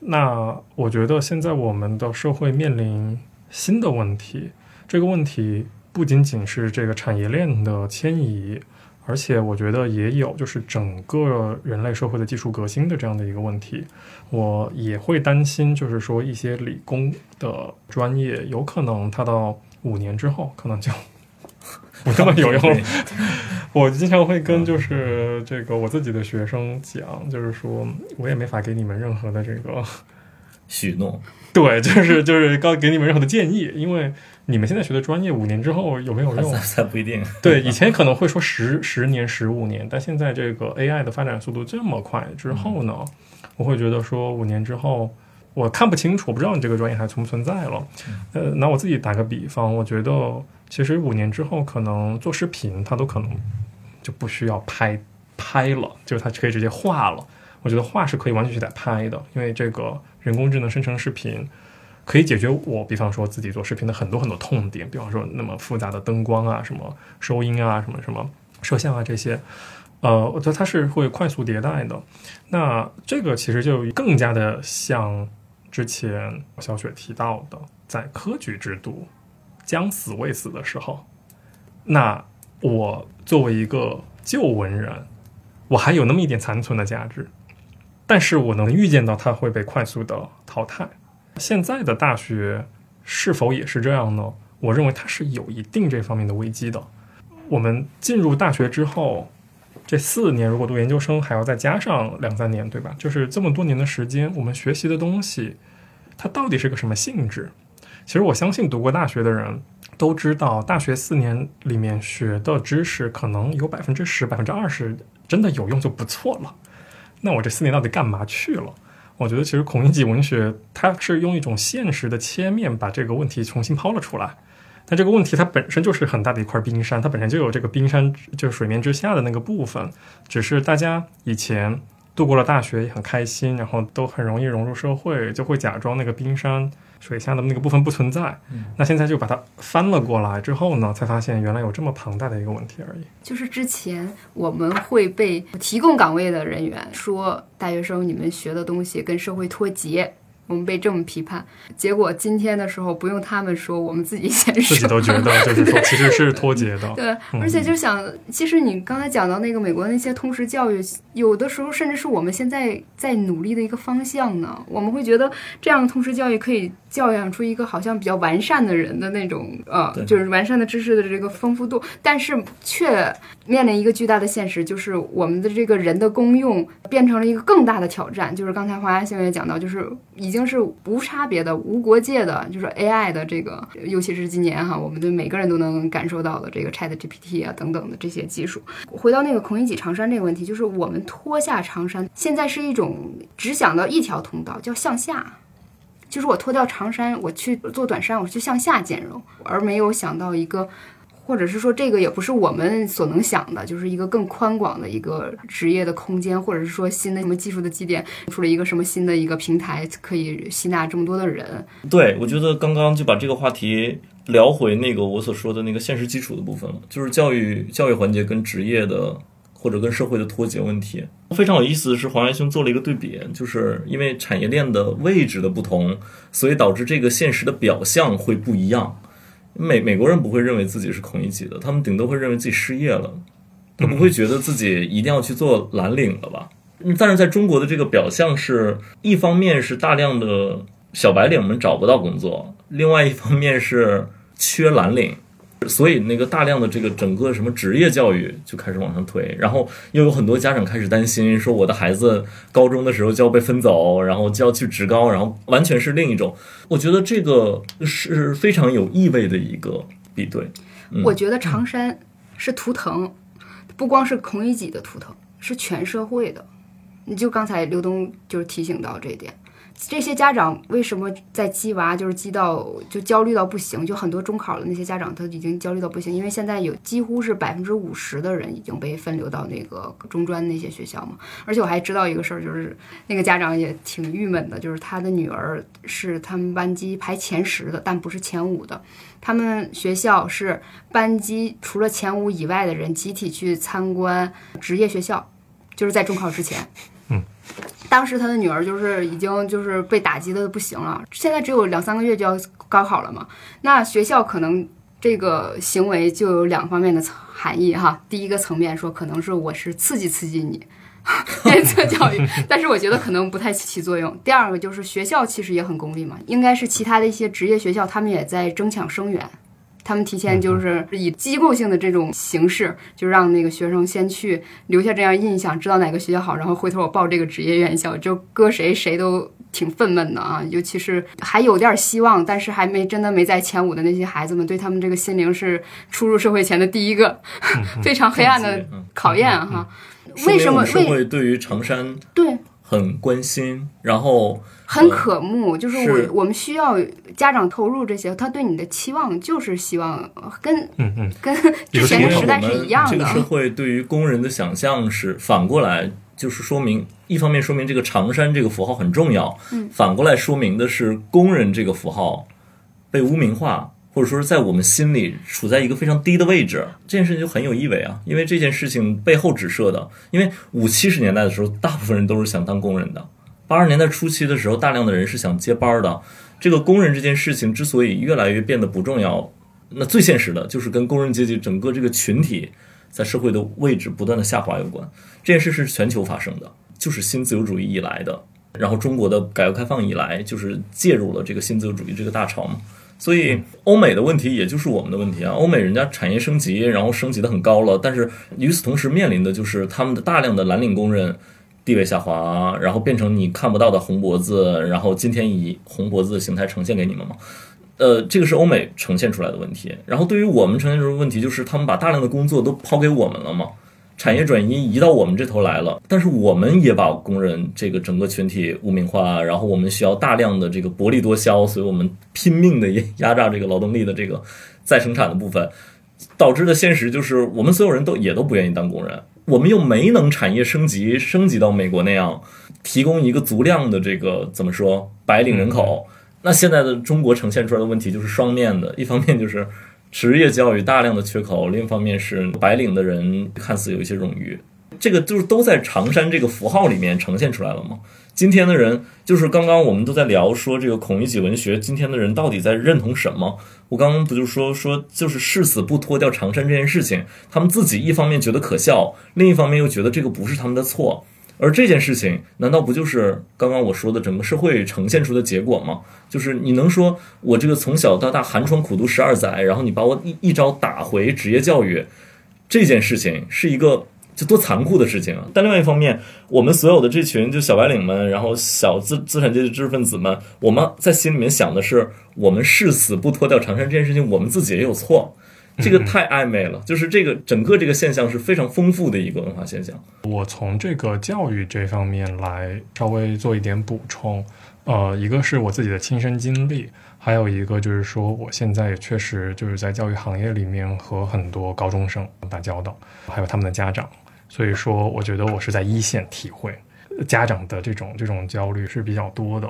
那我觉得现在我们的社会面临新的问题，这个问题不仅仅是这个产业链的迁移，而且我觉得也有就是整个人类社会的技术革新的这样的一个问题。我也会担心就是说一些理工的专业有可能它到五年之后可能就不这么有用。我经常会跟就是这个我自己的学生讲，就是说我也没法给你们任何的这个许诺，对，就是就是刚给你们任何的建议，因为你们现在学的专业五年之后有没有用才不一定。对，以前可能会说十十年、十五年，但现在这个 A I 的发展速度这么快之后呢，我会觉得说五年之后我看不清楚，我不知道你这个专业还存不存在了。呃，拿我自己打个比方，我觉得其实五年之后可能做视频它都可能就不需要拍拍了，就是它可以直接画了。我觉得画是可以完全取代拍的，因为这个人工智能生成视频可以解决我比方说自己做视频的很多很多痛点，比方说那么复杂的灯光啊、什么收音啊、什么什么摄像啊这些，呃，我觉得它是会快速迭代的。那这个其实就更加的像之前小雪提到的，在科举制度将死未死的时候，那我作为一个旧文人，我还有那么一点残存的价值，但是我能预见到它会被快速的淘汰。现在的大学是否也是这样呢？我认为它是有一定这方面的危机的。我们进入大学之后，这四年如果读研究生还要再加上两三年，对吧？就是这么多年的时间，我们学习的东西它到底是个什么性质？其实我相信读过大学的人都知道，大学四年里面学的知识可能有百分之十、百分之二十真的有用就不错了。那我这四年到底干嘛去了？我觉得其实孔乙己文学它是用一种现实的切面把这个问题重新抛了出来，但这个问题它本身就是很大的一块冰山，它本身就有这个冰山就是水面之下的那个部分，只是大家以前度过了大学也很开心，然后都很容易融入社会，就会假装那个冰山水下的那个部分不存在。那现在就把它翻了过来之后呢，才发现原来有这么庞大的一个问题而已。就是之前我们会被提供岗位的人员说，大学生你们学的东西跟社会脱节，我们被这么批判，结果今天的时候不用他们说，我们自己先说，自己都觉得就是说其实是脱节的对，嗯、而且就想，其实你刚才讲到那个美国那些通识教育，有的时候甚至是我们现在在努力的一个方向呢。我们会觉得这样的通识教育可以教养出一个好像比较完善的人的那种呃，就是完善的知识的这个丰富度，但是却面临一个巨大的现实，就是我们的这个人的功用变成了一个更大的挑战。就是刚才黄亚星也讲到，就是已经是无差别的、无国界的，就是 A I 的这个，尤其是今年哈，我们对每个人都能感受到的这个 Chat G P T 啊等等的这些技术。回到那个孔乙己长衫这个问题，就是我们脱下长衫，现在是一种只想到一条通道，叫向下。就是我脱掉长衫，我去做短衫，我去向下兼容，而没有想到一个。或者是说这个也不是我们所能想的，就是一个更宽广的一个职业的空间，或者是说新的什么技术的积淀，出了一个什么新的一个平台可以吸纳这么多的人。对，我觉得刚刚就把这个话题聊回那个我所说的那个现实基础的部分了，就是教育教育环节跟职业的或者跟社会的脱节问题。非常有意思的是，黄安兄做了一个对比，就是因为产业链的位置的不同，所以导致这个现实的表象会不一样。美美国人不会认为自己是孔乙己的，他们顶多会认为自己失业了，他不会觉得自己一定要去做蓝领了吧。但是在中国的这个表象是，一方面是大量的小白领们找不到工作，另外一方面是缺蓝领，所以那个大量的这个整个什么职业教育就开始往上推，然后又有很多家长开始担心说我的孩子高中的时候就要被分走，然后就要去职高，然后完全是另一种。我觉得这个是非常有意味的一个比对、嗯、我觉得长衫是图腾，不光是孔乙己的图腾，是全社会的。你就刚才刘东就是提醒到这一点，这些家长为什么在激娃，就是激到就焦虑到不行，就很多中考的那些家长他已经焦虑到不行，因为现在有几乎是百分之五十的人已经被分流到那个中专那些学校嘛。而且我还知道一个事儿，就是那个家长也挺郁闷的，就是他的女儿是他们班级排前十的，但不是前五的。他们学校是班级除了前五以外的人集体去参观职业学校，就是在中考之前。嗯，当时他的女儿就是已经就是被打击的不行了，现在只有两三个月就要高考了嘛。那学校可能这个行为就有两方面的含义哈。第一个层面说，可能是我是刺激刺激你鞭策教育，但是我觉得可能不太起作用。第二个就是学校其实也很功利嘛，应该是其他的一些职业学校他们也在争抢生源，他们提前就是以机构性的这种形式，就让那个学生先去留下这样印象，知道哪个学校好，然后回头我报这个职业院校，就搁谁谁都挺愤懑的啊。尤其是还有点希望，但是还没真的没在前五的那些孩子们，对他们这个心灵是出入社会前的第一个非常黑暗的考验哈。为什么社会对于长衫对很关心，然后很渴慕，就是我是我们需要家长投入这些，他对你的期望就是希望跟嗯嗯跟之前的时代是一样的。这个社会对于工人的想象是反过来，就是说明一方面说明这个长衫这个符号很重要，嗯，反过来说明的是工人这个符号被污名化，或者说是在我们心里处在一个非常低的位置。这件事情就很有意味啊，因为这件事情背后指涉的，因为五七十年代的时候大部分人都是想当工人的，八十年代初期的时候大量的人是想接班的。这个工人这件事情之所以越来越变得不重要，那最现实的就是跟工人阶级整个这个群体在社会的位置不断的下滑有关。这件事是全球发生的，就是新自由主义以来的，然后中国的改革开放以来就是介入了这个新自由主义这个大潮嘛。所以欧美的问题也就是我们的问题啊，欧美人家产业升级，然后升级的很高了，但是与此同时面临的就是他们的大量的蓝领工人地位下滑，然后变成你看不到的红脖子，然后今天以红脖子的形态呈现给你们嘛。呃，这个是欧美呈现出来的问题。然后对于我们呈现出来的问题就是他们把大量的工作都抛给我们了嘛，产业转移移到我们这头来了，但是我们也把工人这个整个群体污名化，然后我们需要大量的这个薄利多销，所以我们拼命的压榨这个劳动力的这个再生产的部分，导致的现实就是我们所有人都也都不愿意当工人。我们又没能产业升级升级到美国那样提供一个足量的这个怎么说白领人口。那现在的中国呈现出来的问题就是双面的，一方面就是职业教育大量的缺口，另一方面是白领的人看似有一些冗余，这个就是都在长衫这个符号里面呈现出来了嘛。今天的人就是刚刚我们都在聊说这个孔乙己文学，今天的人到底在认同什么？我刚刚不就说说就是誓死不脱掉长衫这件事情，他们自己一方面觉得可笑，另一方面又觉得这个不是他们的错。而这件事情难道不就是刚刚我说的整个社会呈现出的结果吗？就是你能说我这个从小到大寒窗苦读十二载，然后你把我一一招打回职业教育，这件事情是一个就多残酷的事情啊！但另外一方面，我们所有的这群就小白领们，然后小资资产阶级知识分子们，我们在心里面想的是，我们誓死不脱掉长衫这件事情，我们自己也有错。这个太暧昧了，就是这个整个这个现象是非常丰富的一个文化现象。我从这个教育这方面来稍微做一点补充，呃，一个是我自己的亲身经历，还有一个就是说我现在也确实就是在教育行业里面和很多高中生打交道，还有他们的家长，所以说我觉得我是在一线体会家长的这种这种焦虑是比较多的。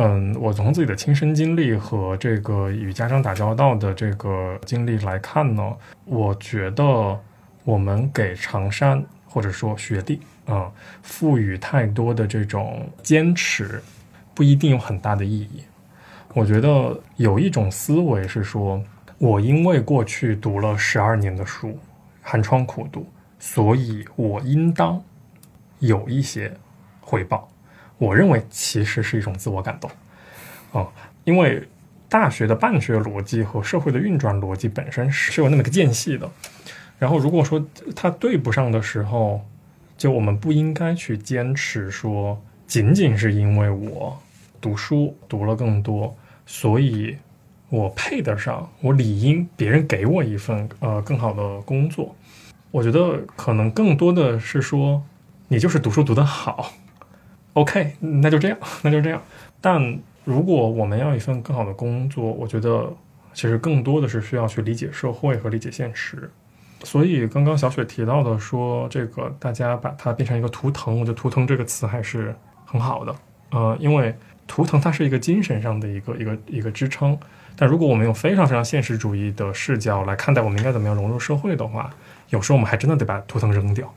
嗯，我从自己的亲身经历和这个与家长打交道的这个经历来看呢，我觉得我们给长衫或者说学历啊、嗯、赋予太多的这种坚持，不一定有很大的意义。我觉得有一种思维是说，我因为过去读了十二年的书，寒窗苦读，所以我应当有一些回报。我认为其实是一种自我感动、嗯、因为大学的办学逻辑和社会的运转逻辑本身是有那么个间隙的，然后如果说它对不上的时候，就我们不应该去坚持说仅仅是因为我读书读了更多，所以我配得上，我理应别人给我一份呃更好的工作。我觉得可能更多的是说，你就是读书读得好，OK， 那就这样，那就这样。但如果我们要一份更好的工作，我觉得其实更多的是需要去理解社会和理解现实。所以刚刚小雪提到的说，这个大家把它变成一个图腾，我觉得图腾这个词还是很好的。呃，因为图腾它是一个精神上的一个一个一个支撑。但如果我们用非常非常现实主义的视角来看待我们应该怎么样融入社会的话，有时候我们还真的得把图腾扔掉。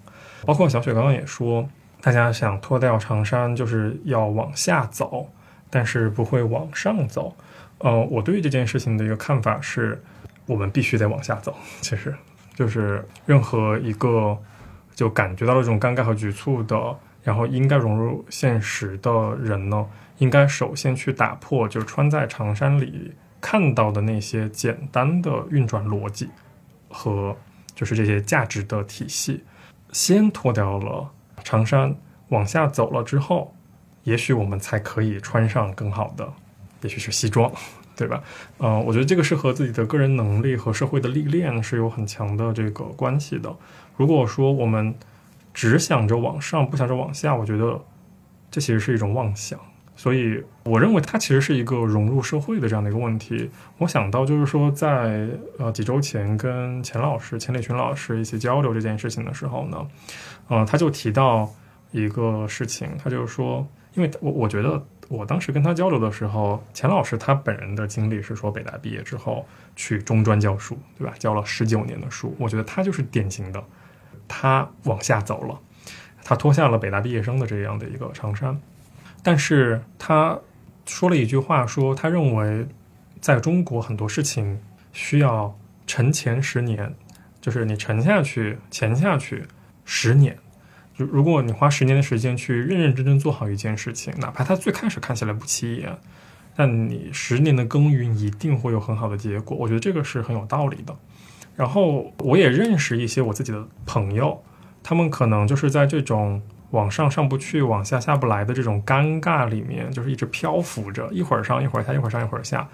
包括小雪刚刚也说，大家想脱掉长衫就是要往下走，但是不会往上走。呃，我对于这件事情的一个看法是，我们必须得往下走。其实就是任何一个就感觉到了这种尴尬和局促的，然后应该融入现实的人呢，应该首先去打破就穿在长衫里看到的那些简单的运转逻辑和就是这些价值的体系。先脱掉了长衫往下走了之后，也许我们才可以穿上更好的，也许是西装，对吧？呃，我觉得这个是和自己的个人能力和社会的历练是有很强的这个关系的。如果说我们只想着往上不想着往下，我觉得这其实是一种妄想。所以我认为它其实是一个融入社会的这样的一个问题。我想到就是说在呃几周前跟钱老师钱理群老师一起交流这件事情的时候呢，呃他就提到一个事情，他就说，因为我我觉得我当时跟他交流的时候，钱老师他本人的经历是说北大毕业之后去中专教书，对吧？教了十九年的书，我觉得他就是典型的，他往下走了，他脱下了北大毕业生的这样的一个长衫。但是他说了一句话，说他认为在中国很多事情需要沉潜十年，就是你沉下去潜下去十年，如果你花十年的时间去认认真真做好一件事情，哪怕它最开始看起来不起眼，但你十年的耕耘一定会有很好的结果。我觉得这个是很有道理的。然后我也认识一些我自己的朋友，他们可能就是在这种往上上不去往下下不来的这种尴尬里面，就是一直漂浮着，一会儿上一会儿下一会儿上一会儿下，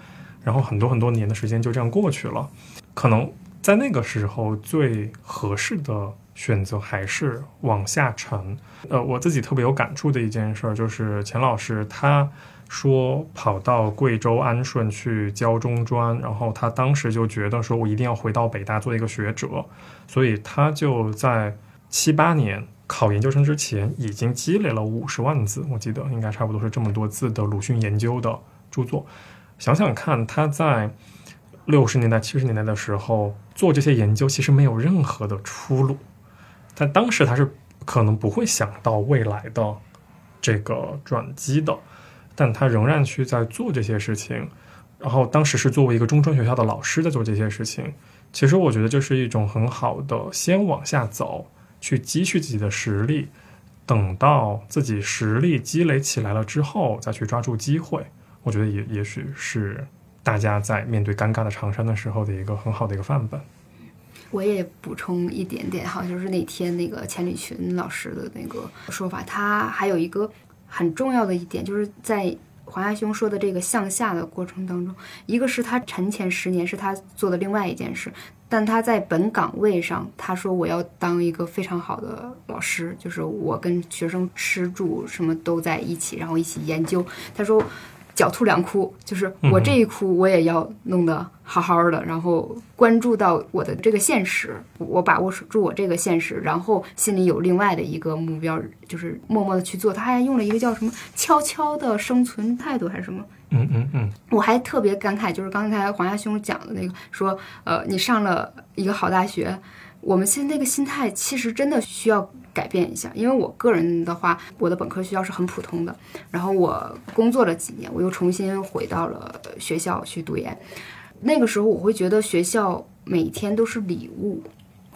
然后很多很多年的时间就这样过去了。可能在那个时候最合适的选择还是往下沉。呃，我自己特别有感触的一件事就是钱老师他说跑到贵州安顺去教中专，然后他当时就觉得说我一定要回到北大做一个学者，所以他就在七八年考研究生之前已经积累了五十万字，我记得应该差不多是这么多字的鲁迅研究的著作。想想看，他在六十年代七十年代的时候做这些研究其实没有任何的出路，但当时他是可能不会想到未来的这个转机的，但他仍然去在做这些事情，然后当时是作为一个中专学校的老师在做这些事情。其实我觉得这是一种很好的先往下走，去积蓄自己的实力，等到自己实力积累起来了之后再去抓住机会，我觉得也也许是大家在面对尴尬的长衫的时候的一个很好的一个范本。我也补充一点点，好像就是那天那个钱理群老师的那个说法，他还有一个很重要的一点，就是在黄亚兄说的这个向下的过程当中，一个是他沉潜十年是他做的另外一件事，但他在本岗位上他说我要当一个非常好的老师，就是我跟学生吃住什么都在一起，然后一起研究，他说狡兔两窟，就是我这一窟我也要弄得好好的，然后关注到我的这个现实，我把握住我这个现实，然后心里有另外的一个目标，就是默默的去做。他还用了一个叫什么悄悄的生存态度还是什么，嗯嗯嗯，我还特别感慨，就是刚才黄亚兄讲的那个说呃，你上了一个好大学，我们现在那个心态其实真的需要改变一下。因为我个人的话，我的本科学校是很普通的，然后我工作了几年我又重新回到了学校去读研，那个时候我会觉得学校每天都是礼物，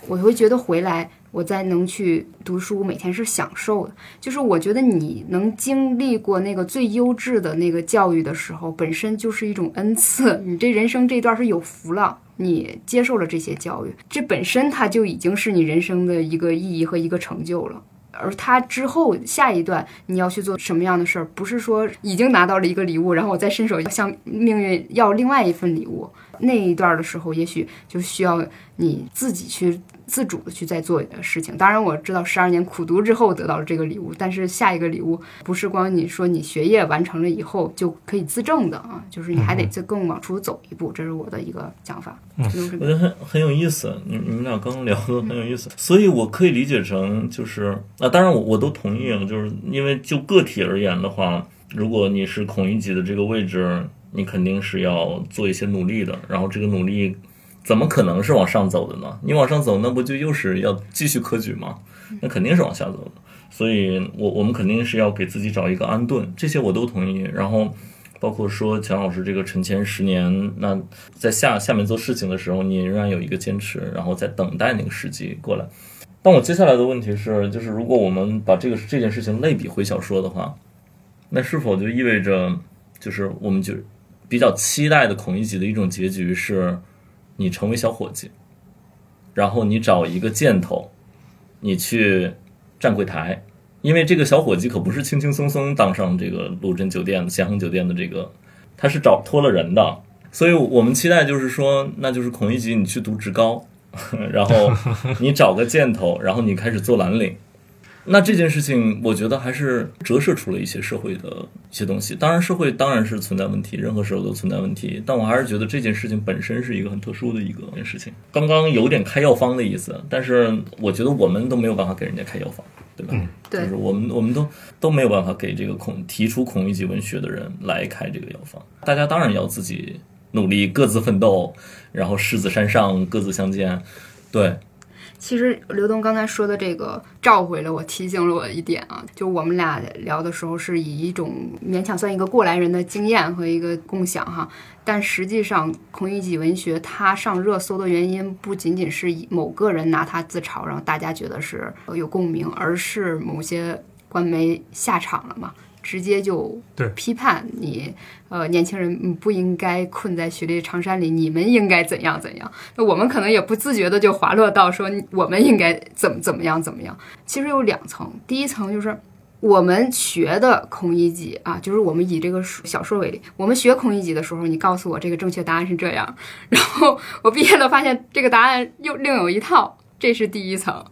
我会觉得回来我再能去读书每天是享受的，就是我觉得你能经历过那个最优质的那个教育的时候本身就是一种恩赐，你这人生这段是有福了，你接受了这些教育，这本身它就已经是你人生的一个意义和一个成就了。而它之后下一段你要去做什么样的事儿，不是说已经拿到了一个礼物然后我再伸手向命运要另外一份礼物，那一段的时候也许就需要你自己去自主的去在做的事情。当然我知道十二年苦读之后得到了这个礼物，但是下一个礼物不是光你说你学业完成了以后就可以自证的啊，就是你还得更往出走一步，这是我的一个想法。嗯，我觉得很很有意思，你你们俩刚聊的很有意思，嗯，所以我可以理解成就是啊，当然我我都同意了，就是因为就个体而言的话，如果你是孔乙己的这个位置，你肯定是要做一些努力的，然后这个努力怎么可能是往上走的呢？你往上走，那不就又是要继续科举吗？那肯定是往下走的。所以我，我我们肯定是要给自己找一个安顿，这些我都同意。然后，包括说钱老师这个沉潜十年，那在下下面做事情的时候，你仍然有一个坚持，然后再等待那个时机过来。但我接下来的问题是，就是如果我们把这个这件事情类比回小说的话，那是否就意味着，就是我们就比较期待的孔乙己的一种结局是？你成为小伙计，然后你找一个箭头，你去站柜台，因为这个小伙计可不是轻轻松松当上这个鲁镇酒店、咸亨酒店的这个，他是找托了人的，所以我们期待就是说，那就是孔乙己你去读职高，然后你找个箭头，然后你开始做蓝领。那这件事情我觉得还是折射出了一些社会的一些东西，当然社会当然是存在问题，任何时候都存在问题，但我还是觉得这件事情本身是一个很特殊的一个事情。刚刚有点开药方的意思，但是我觉得我们都没有办法给人家开药方，对吧？嗯，对，就是我们我们都都没有办法给这个孔提出孔乙己文学的人来开这个药方，大家当然要自己努力，各自奋斗，然后狮子山上各自相见。对，其实刘东刚才说的这个召回了我，提醒了我一点啊，就我们俩聊的时候是以一种勉强算一个过来人的经验和一个共享哈，但实际上孔乙己文学它上热搜的原因不仅仅是某个人拿它自嘲，然后大家觉得是有共鸣，而是某些官媒下场了嘛，直接就批判你，呃，年轻人不应该困在学历长衫里，你们应该怎样怎样。那我们可能也不自觉的就滑落到说我们应该怎么怎么样怎么样。其实有两层，第一层就是我们学的孔乙己啊，就是我们以这个小说为例，我们学孔乙己的时候，你告诉我这个正确答案是这样，然后我毕业了发现这个答案又另有一套，这是第一层。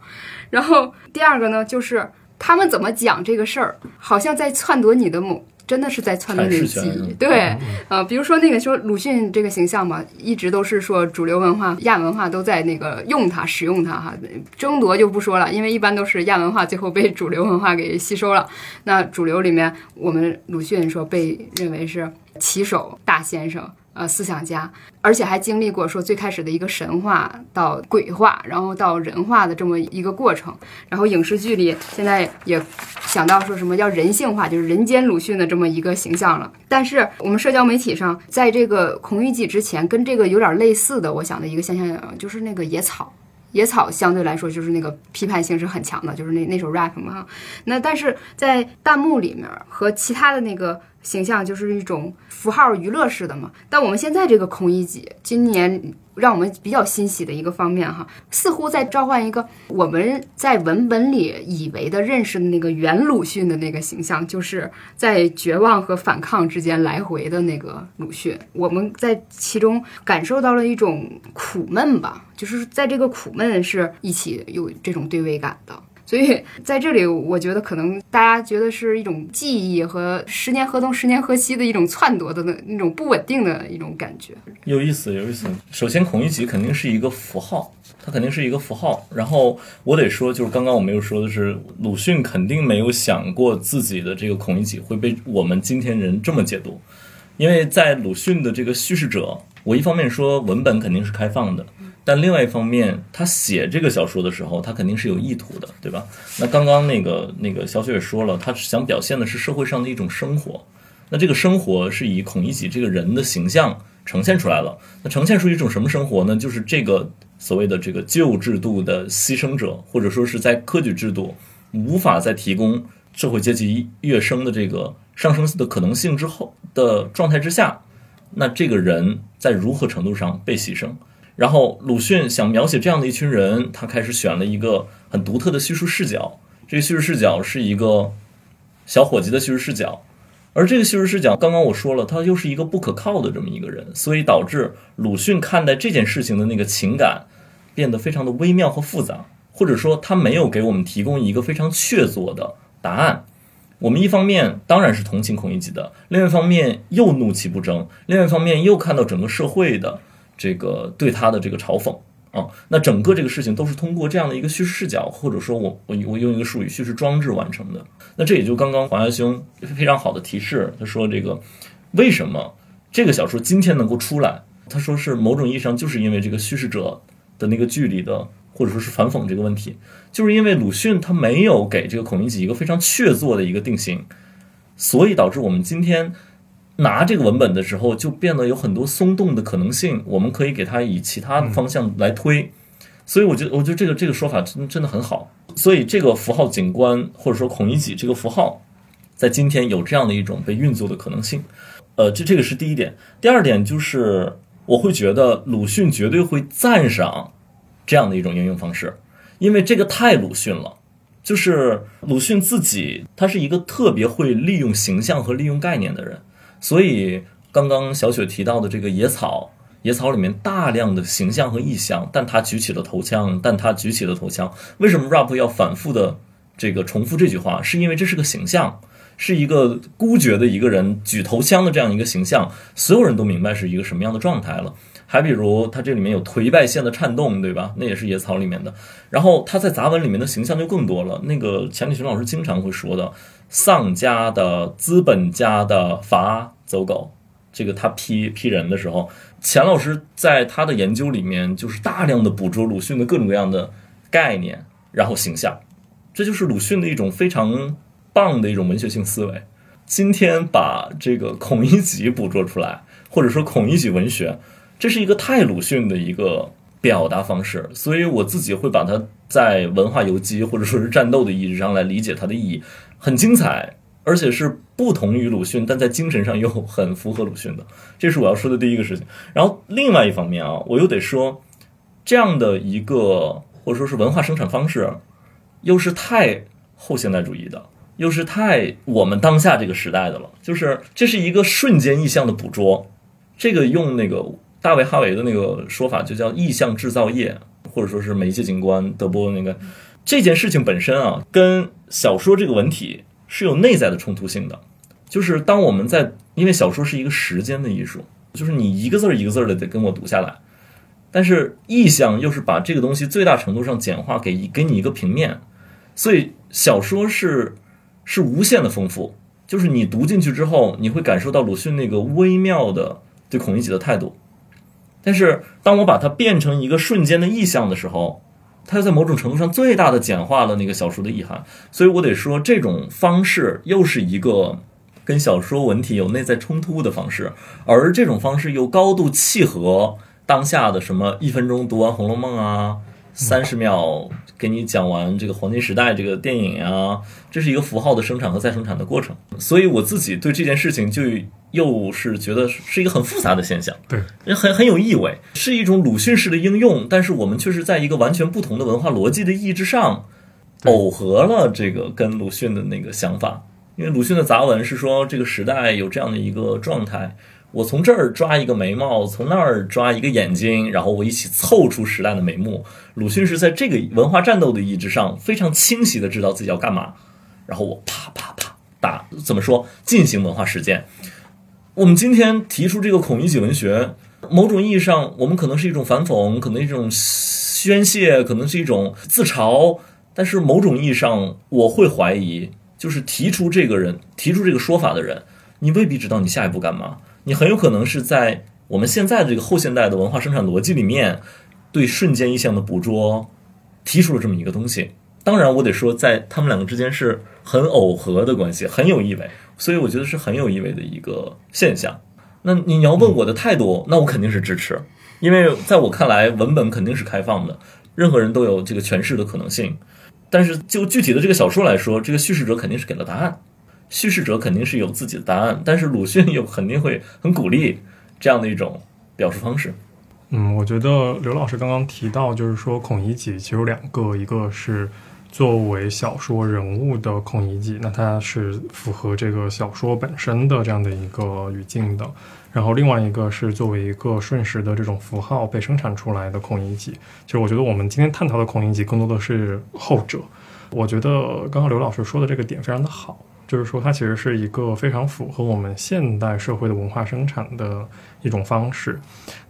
然后第二个呢，就是他们怎么讲这个事儿，好像在篡夺你的某，真的是在篡夺你的记忆。对，呃，比如说那个说鲁迅这个形象嘛，一直都是说主流文化、亚文化都在那个用它、使用它哈，争夺就不说了，因为一般都是亚文化最后被主流文化给吸收了。那主流里面，我们鲁迅说被认为是旗手大先生。呃思想家，而且还经历过说最开始的一个神话到鬼话，然后到人化的这么一个过程。然后影视剧里现在也想到说什么叫人性化，就是人间鲁迅的这么一个形象了。但是我们社交媒体上在这个孔乙己之前跟这个有点类似的，我想的一个现象就是那个野草。野草相对来说就是那个批判性是很强的，就是那那首 rap 嘛。那但是在弹幕里面和其他的那个形象就是一种符号娱乐式的嘛。但我们现在这个孔乙己，今年让我们比较欣喜的一个方面哈，似乎在召唤一个我们在文本里以为的认识的那个原鲁迅的那个形象，就是在绝望和反抗之间来回的那个鲁迅。我们在其中感受到了一种苦闷吧，就是在这个苦闷是一起有这种对位感的。所以在这里我觉得可能大家觉得是一种记忆和十年河东十年河西的一种篡夺的那种不稳定的一种感觉。有意思有意思。首先孔乙己肯定是一个符号，它肯定是一个符号。然后我得说，就是刚刚我没有说的是，鲁迅肯定没有想过自己的这个孔乙己会被我们今天人这么解读。因为在鲁迅的这个叙事者，我一方面说文本肯定是开放的，但另外一方面他写这个小说的时候他肯定是有意图的，对吧？那刚刚那个那个小雪也说了，他想表现的是社会上的一种生活，那这个生活是以孔乙己这个人的形象呈现出来了。那呈现出一种什么生活呢？就是这个所谓的这个旧制度的牺牲者，或者说是在科举制度无法再提供社会阶级跃升的这个上升的可能性之后的状态之下，那这个人在如何程度上被牺牲。然后鲁迅想描写这样的一群人，他开始选了一个很独特的叙述视角，这个叙述视角是一个小伙计的叙述视角，而这个叙述视角刚刚我说了，他又是一个不可靠的这么一个人，所以导致鲁迅看待这件事情的那个情感变得非常的微妙和复杂，或者说他没有给我们提供一个非常确凿的答案。我们一方面当然是同情孔乙己的，另外一方面又怒其不争，另外一方面又看到整个社会的这个对他的这个嘲讽啊，那整个这个事情都是通过这样的一个叙事视角，或者说我我我用一个术语叙事装置完成的。那这也就刚刚黄亚兄非常好的提示，他说这个为什么这个小说今天能够出来，他说是某种意义上就是因为这个叙事者的那个距离的，或者说是反讽这个问题，就是因为鲁迅他没有给这个孔乙己一个非常确凿的一个定型，所以导致我们今天拿这个文本的时候就变得有很多松动的可能性，我们可以给它以其他的方向来推。所以我觉得我觉得这个这个说法真真的很好。所以这个符号景观，或者说孔乙己这个符号在今天有这样的一种被运作的可能性。呃这这个是第一点。第二点就是我会觉得鲁迅绝对会赞赏这样的一种应用方式，因为这个太鲁迅了。就是鲁迅自己他是一个特别会利用形象和利用概念的人。所以刚刚小雪提到的这个野草，野草里面大量的形象和意象，但他举起了头枪，但他举起了头枪。为什么 rap 要反复的这个重复这句话？是因为这是个形象，是一个孤绝的一个人举头枪的这样一个形象，所有人都明白是一个什么样的状态了。还比如他这里面有颓败线的颤动，对吧？那也是野草里面的。然后他在杂文里面的形象就更多了，那个钱理群老师经常会说的丧家的、资本家的、罚走狗，这个他批批人的时候，钱老师在他的研究里面就是大量的捕捉鲁迅的各种各样的概念然后形象，这就是鲁迅的一种非常棒的一种文学性思维。今天把这个孔乙己捕捉出来，或者说孔乙己文学，这是一个太鲁迅的一个表达方式，所以我自己会把它在文化游击或者说是战斗的意义上来理解它的意义，很精彩，而且是不同于鲁迅，但在精神上又很符合鲁迅的，这是我要说的第一个事情。然后另外一方面啊，我又得说，这样的一个或者说是文化生产方式，又是太后现代主义的，又是太我们当下这个时代的了，就是这是一个瞬间意象的捕捉，这个用那个大卫哈维的那个说法就叫意象制造业，或者说是媒介景观，德波那个这件事情本身啊，跟小说这个文体是有内在的冲突性的。就是当我们在，因为小说是一个时间的艺术，就是你一个字儿一个字儿的得跟我读下来，但是意象又是把这个东西最大程度上简化，给给你一个平面，所以小说是是无限的丰富，就是你读进去之后，你会感受到鲁迅那个微妙的对孔乙己的态度。但是当我把它变成一个瞬间的意象的时候，它在某种程度上最大的简化了那个小说的意涵。所以我得说，这种方式又是一个跟小说文体有内在冲突的方式，而这种方式又高度契合当下的什么一分钟读完《红楼梦》啊，三十秒给你讲完这个黄金时代这个电影啊，这是一个符号的生产和再生产的过程。所以我自己对这件事情就又是觉得是一个很复杂的现象，对，很很有意味，是一种鲁迅式的应用，但是我们却是在一个完全不同的文化逻辑的意义之上，耦合了这个跟鲁迅的那个想法。因为鲁迅的杂文是说这个时代有这样的一个状态，我从这儿抓一个眉毛，从那儿抓一个眼睛，然后我一起凑出时代的眉目。鲁迅是在这个文化战斗的意义之上，非常清晰的知道自己要干嘛，然后我啪啪啪打，怎么说，进行文化实践。我们今天提出这个孔乙己文学，某种意义上我们可能是一种反讽，可能是一种宣泄，可能是一种自嘲，但是某种意义上我会怀疑，就是提出这个人提出这个说法的人，你未必知道你下一步干嘛，你很有可能是在我们现在的这个后现代的文化生产逻辑里面对瞬间意象的捕捉提出了这么一个东西。当然我得说，在他们两个之间是很耦合的关系，很有意味，所以我觉得是很有意味的一个现象。那你要问我的态度，那我肯定是支持，因为在我看来文本肯定是开放的，任何人都有这个诠释的可能性。但是就具体的这个小说来说，这个叙事者肯定是给了答案，叙事者肯定是有自己的答案，但是鲁迅又肯定会很鼓励这样的一种表述方式。嗯，我觉得刘老师刚刚提到，就是说孔乙己其实有两个，一个是作为小说人物的孔乙己，那他是符合这个小说本身的这样的一个语境的，然后另外一个是作为一个瞬时的这种符号被生产出来的孔乙己。其实我觉得我们今天探讨的孔乙己更多的是后者。我觉得刚刚刘老师说的这个点非常的好，就是说它其实是一个非常符合我们现代社会的文化生产的一种方式。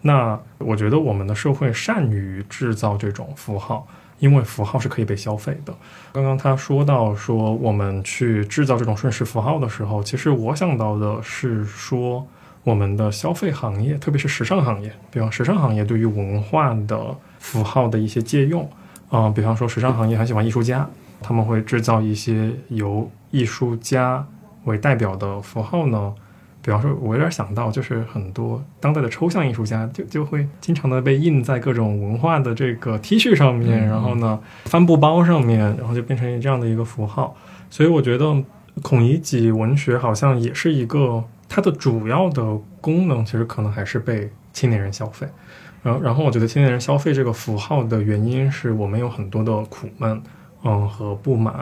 那我觉得我们的社会善于制造这种符号，因为符号是可以被消费的。刚刚他说到说我们去制造这种瞬时符号的时候，其实我想到的是说我们的消费行业，特别是时尚行业，比方时尚行业对于文化的符号的一些借用、呃、比方说时尚行业很喜欢艺术家，他们会制造一些由艺术家为代表的符号呢，比方说我有点想到就是很多当代的抽象艺术家就就会经常的被印在各种文化的这个 T 恤上面，然后呢帆布包上面，然后就变成这样的一个符号。所以我觉得孔乙己文学好像也是一个，它的主要的功能其实可能还是被青年人消费。然后然后我觉得青年人消费这个符号的原因是我们有很多的苦闷嗯和不满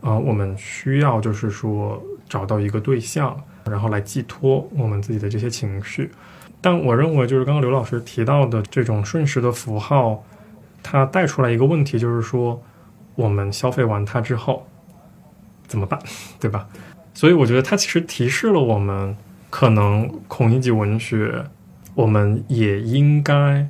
啊、呃，我们需要就是说找到一个对象，然后来寄托我们自己的这些情绪。但我认为就是刚刚刘老师提到的这种瞬时的符号，它带出来一个问题，就是说我们消费完它之后怎么办，对吧？所以我觉得它其实提示了我们，可能孔乙己文学我们也应该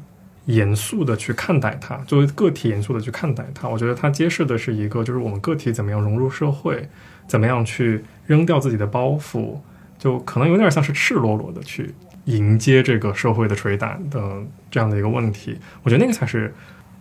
严肃的去看待它，作为个体严肃的去看待它。我觉得它揭示的是一个，就是我们个体怎么样融入社会，怎么样去扔掉自己的包袱，就可能有点像是赤裸裸的去迎接这个社会的捶打的这样的一个问题。我觉得那个才是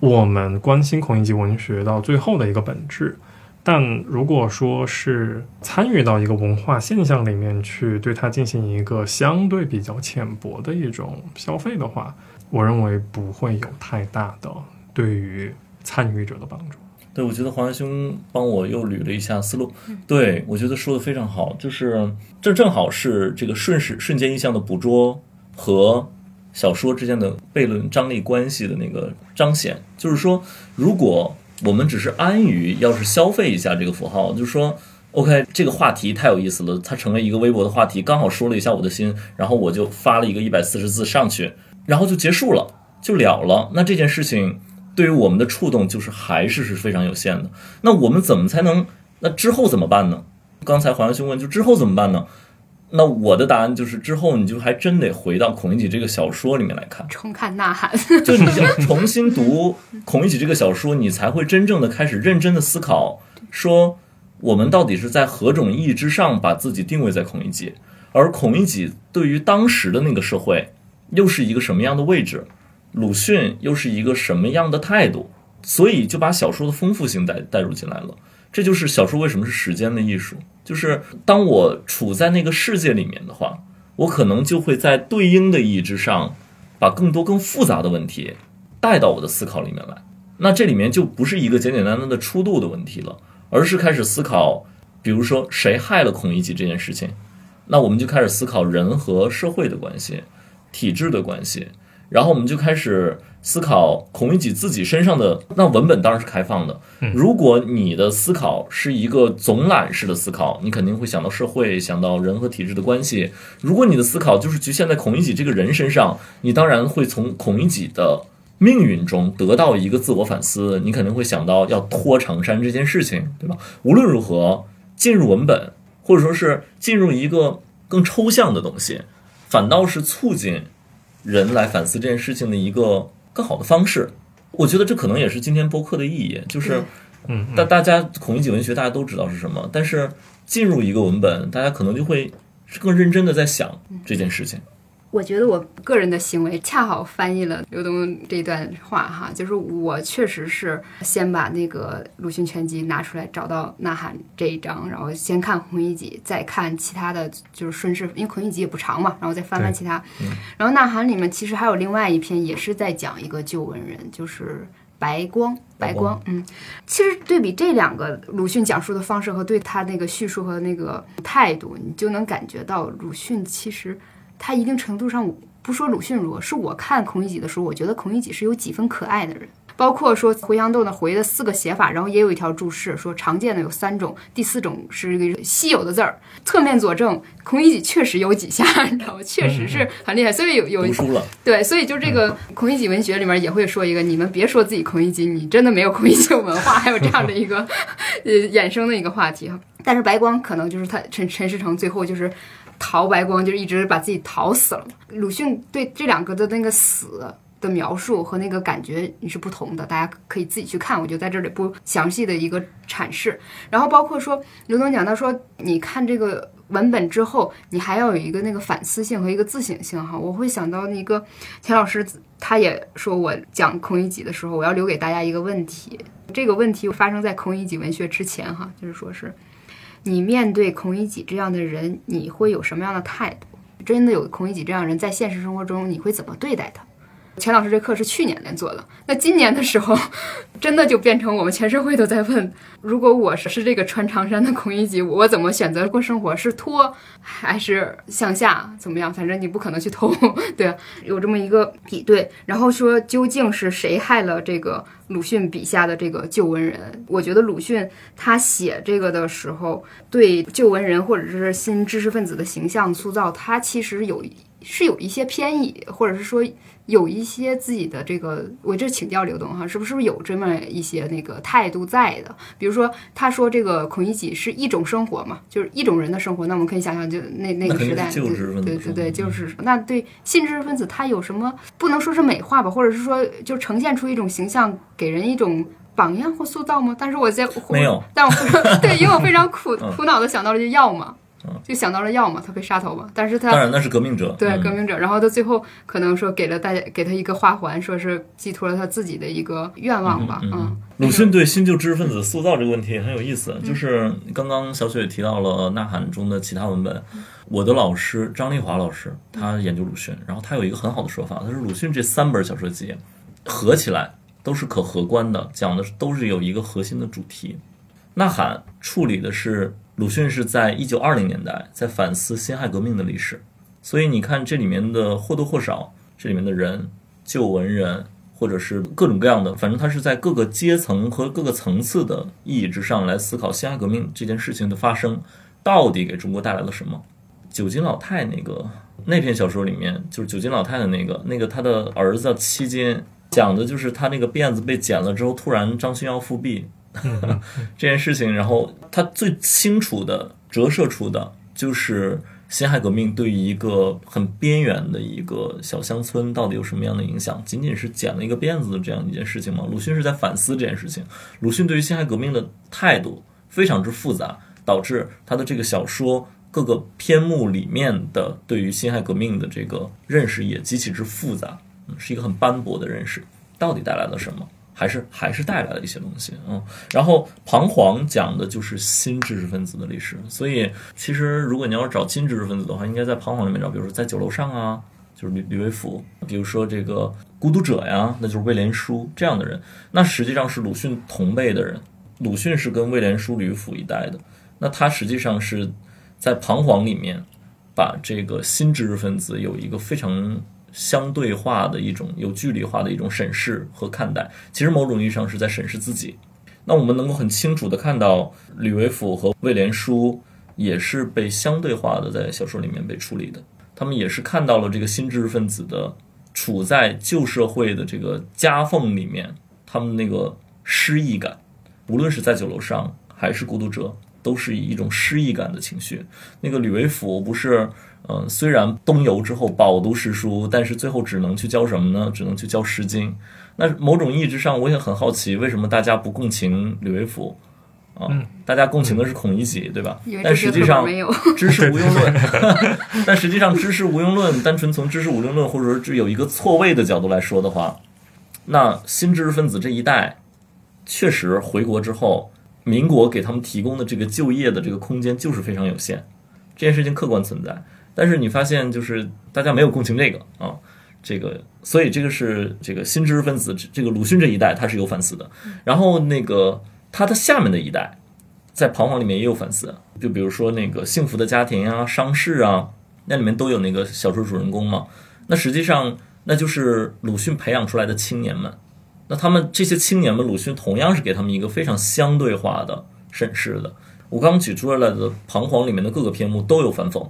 我们关心孔乙己文学到最后的一个本质。但如果说是参与到一个文化现象里面去，对它进行一个相对比较浅薄的一种消费的话，我认为不会有太大的对于参与者的帮助。对，我觉得黄安兄帮我又捋了一下思路。对，我觉得说的非常好，就是这正好是这个瞬时瞬间意象的捕捉和小说之间的悖论张力关系的那个彰显。就是说，如果我们只是安于要是消费一下这个符号，就是说 OK 这个话题太有意思了，它成为一个微博的话题，刚好说了一下我的心，然后我就发了一个一百四十字上去，然后就结束了，就了了。那这件事情对于我们的触动就是还是是非常有限的。那我们怎么才能，那之后怎么办呢？刚才黄安兄问就之后怎么办呢？那我的答案就是之后你就还真得回到孔乙己这个小说里面来看，重看呐喊就你要重新读孔乙己这个小说，你才会真正的开始认真的思考，说我们到底是在何种意义之上把自己定位在孔乙己，而孔乙己对于当时的那个社会又是一个什么样的位置，鲁迅又是一个什么样的态度，所以就把小说的丰富性带带入进来了。这就是小说为什么是时间的艺术，就是当我处在那个世界里面的话，我可能就会在对应的意义之上把更多更复杂的问题带到我的思考里面来。那这里面就不是一个简简单单的出度的问题了，而是开始思考，比如说谁害了孔乙己这件事情，那我们就开始思考人和社会的关系，体制的关系，然后我们就开始思考孔乙己自己身上的。那文本当然是开放的，如果你的思考是一个总览式的思考，你肯定会想到社会，想到人和体制的关系。如果你的思考就是局限在孔乙己这个人身上，你当然会从孔乙己的命运中得到一个自我反思，你肯定会想到要脱长衫这件事情，对吧？无论如何，进入文本或者说是进入一个更抽象的东西，反倒是促进人来反思这件事情的一个更好的方式。我觉得这可能也是今天播客的意义，就是大大家孔乙己文学大家都知道是什么，但是进入一个文本，大家可能就会更认真的在想这件事情。我觉得我个人的行为恰好翻译了刘东这段话哈，就是我确实是先把那个鲁迅全集拿出来，找到呐喊这一章，然后先看孔乙己，再看其他的，就是顺势，因为孔乙己也不长嘛，然后再翻翻其他。然后呐喊里面其实还有另外一篇也是在讲一个旧文人，就是白光，白光，嗯，其实对比这两个鲁迅讲述的方式和对他那个叙述和那个态度，你就能感觉到鲁迅其实他一定程度上，不说鲁迅如何，是我看孔乙己的时候，我觉得孔乙己是有几分可爱的人，包括说茴香豆呢回的四个写法，然后也有一条注释说常见的有三种，第四种是一个稀有的字儿，侧面佐证孔乙己确实有几下，你知道吗？确实是很厉害，所以有有读书了，对，所以就这个孔乙己文学里面也会说一个，你们别说自己孔乙己，你真的没有孔乙己文化，还有这样的一个衍生的一个话题哈。但是白光可能就是他陈陈士诚最后就是。逃白光就是一直把自己逃死了。鲁迅对这两个的那个死的描述和那个感觉你是不同的，大家可以自己去看，我就在这里不详细的一个阐释。然后包括说刘东讲到说，你看这个文本之后，你还要有一个那个反思性和一个自省性哈。我会想到一个田老师，他也说我讲孔乙己的时候，我要留给大家一个问题，这个问题发生在孔乙己文学之前哈，就是说是。你面对孔乙己这样的人，你会有什么样的态度？真的有孔乙己这样的人，在现实生活中你会怎么对待他？钱老师这课是去年连做的，那今年的时候，真的就变成我们全社会都在问：如果我是这个穿长衫的孔乙己，我怎么选择过生活？是脱还是向下？怎么样？反正你不可能去偷，对啊，有这么一个比对，然后说究竟是谁害了这个鲁迅笔下的这个旧文人？我觉得鲁迅他写这个的时候，对旧文人或者是新知识分子的形象塑造，他其实有是有一些偏倚，或者是说。有一些自己的这个，我这请教刘东哈，是不是有这么一些那个态度在的？比如说，他说这个孔乙己是一种生活嘛，就是一种人的生活。那我们可以想想就，就那那个时代，对对对对，就是那对新知识分子他有什么不能说是美化吧，或者是说就呈现出一种形象，给人一种。榜样或塑造吗？但是我在没有，但我对，因为我非常苦苦恼的想到了就药嘛。就想到了药嘛，他被杀头嘛，但是他当然那是革命者，对革命者、嗯、然后他最后可能说给了大家给他一个花环，说是寄托了他自己的一个愿望吧。 嗯, 嗯, 嗯鲁迅对新旧知识分子塑造这个问题很有意思、嗯、就是刚刚小雪也提到了呐喊中的其他文本、嗯、我的老师张丽华老师他研究鲁迅、嗯、然后他有一个很好的说法，他说鲁迅这三本小说集合起来都是可合观的，讲的都是有一个核心的主题。呐喊处理的是鲁迅是在一九二零年代在反思辛亥革命的历史，所以你看这里面的或多或少，这里面的人旧文人或者是各种各样的，反正他是在各个阶层和各个层次的意义之上来思考辛亥革命这件事情的发生到底给中国带来了什么。九斤老太那个那篇小说里面，就是九斤老太的那个那个他的儿子七斤，讲的就是他那个辫子被剪了之后突然张勋要复辟这件事情，然后它最清楚的折射出的就是辛亥革命对于一个很边缘的一个小乡村到底有什么样的影响，仅仅是剪了一个辫子的这样一件事情吗？鲁迅是在反思这件事情。鲁迅对于辛亥革命的态度非常之复杂，导致他的这个小说各个篇目里面的对于辛亥革命的这个认识也极其之复杂，嗯，是一个很斑驳的认识。到底带来了什么？还是还是带来了一些东西，嗯。然后彷徨讲的就是新知识分子的历史，所以其实如果你要找新知识分子的话，应该在彷徨里面找，比如说在酒楼上啊，就是吕吕维甫，比如说这个孤独者呀，那就是魏廉书这样的人，那实际上是鲁迅同辈的人。鲁迅是跟魏廉书、吕甫一代的，那他实际上是在彷徨里面把这个新知识分子有一个非常相对化的一种有距离化的一种审视和看待，其实某种意义上是在审视自己。那我们能够很清楚的看到，吕维甫和魏廉书也是被相对化的在小说里面被处理的，他们也是看到了这个新知识分子的处在旧社会的这个夹缝里面，他们那个失意感，无论是在酒楼上还是孤独者，都是以一种失意感的情绪。那个吕维甫不是嗯，虽然东游之后饱读诗书，但是最后只能去教什么呢？只能去教《诗经》。那某种意义之上，我也很好奇，为什么大家不共情吕维甫啊、嗯？大家共情的是孔乙己，对吧？但实际上，知识无用论。但实际上，知识无用论，单纯从知识无用论或者说有一个错位的角度来说的话，那新知识分子这一代确实回国之后，民国给他们提供的这个就业的这个空间就是非常有限，这件事情客观存在。但是你发现就是大家没有共情这个啊，这个所以这个是这个新知识分子这个鲁迅这一代他是有反思的，然后那个他的下面的一代在彷徨里面也有反思，就比如说那个幸福的家庭啊、伤逝啊，那里面都有那个小说主人公嘛，那实际上那就是鲁迅培养出来的青年们，那他们这些青年们鲁迅同样是给他们一个非常相对化的审视的。我刚举出来的彷徨里面的各个篇目都有反讽，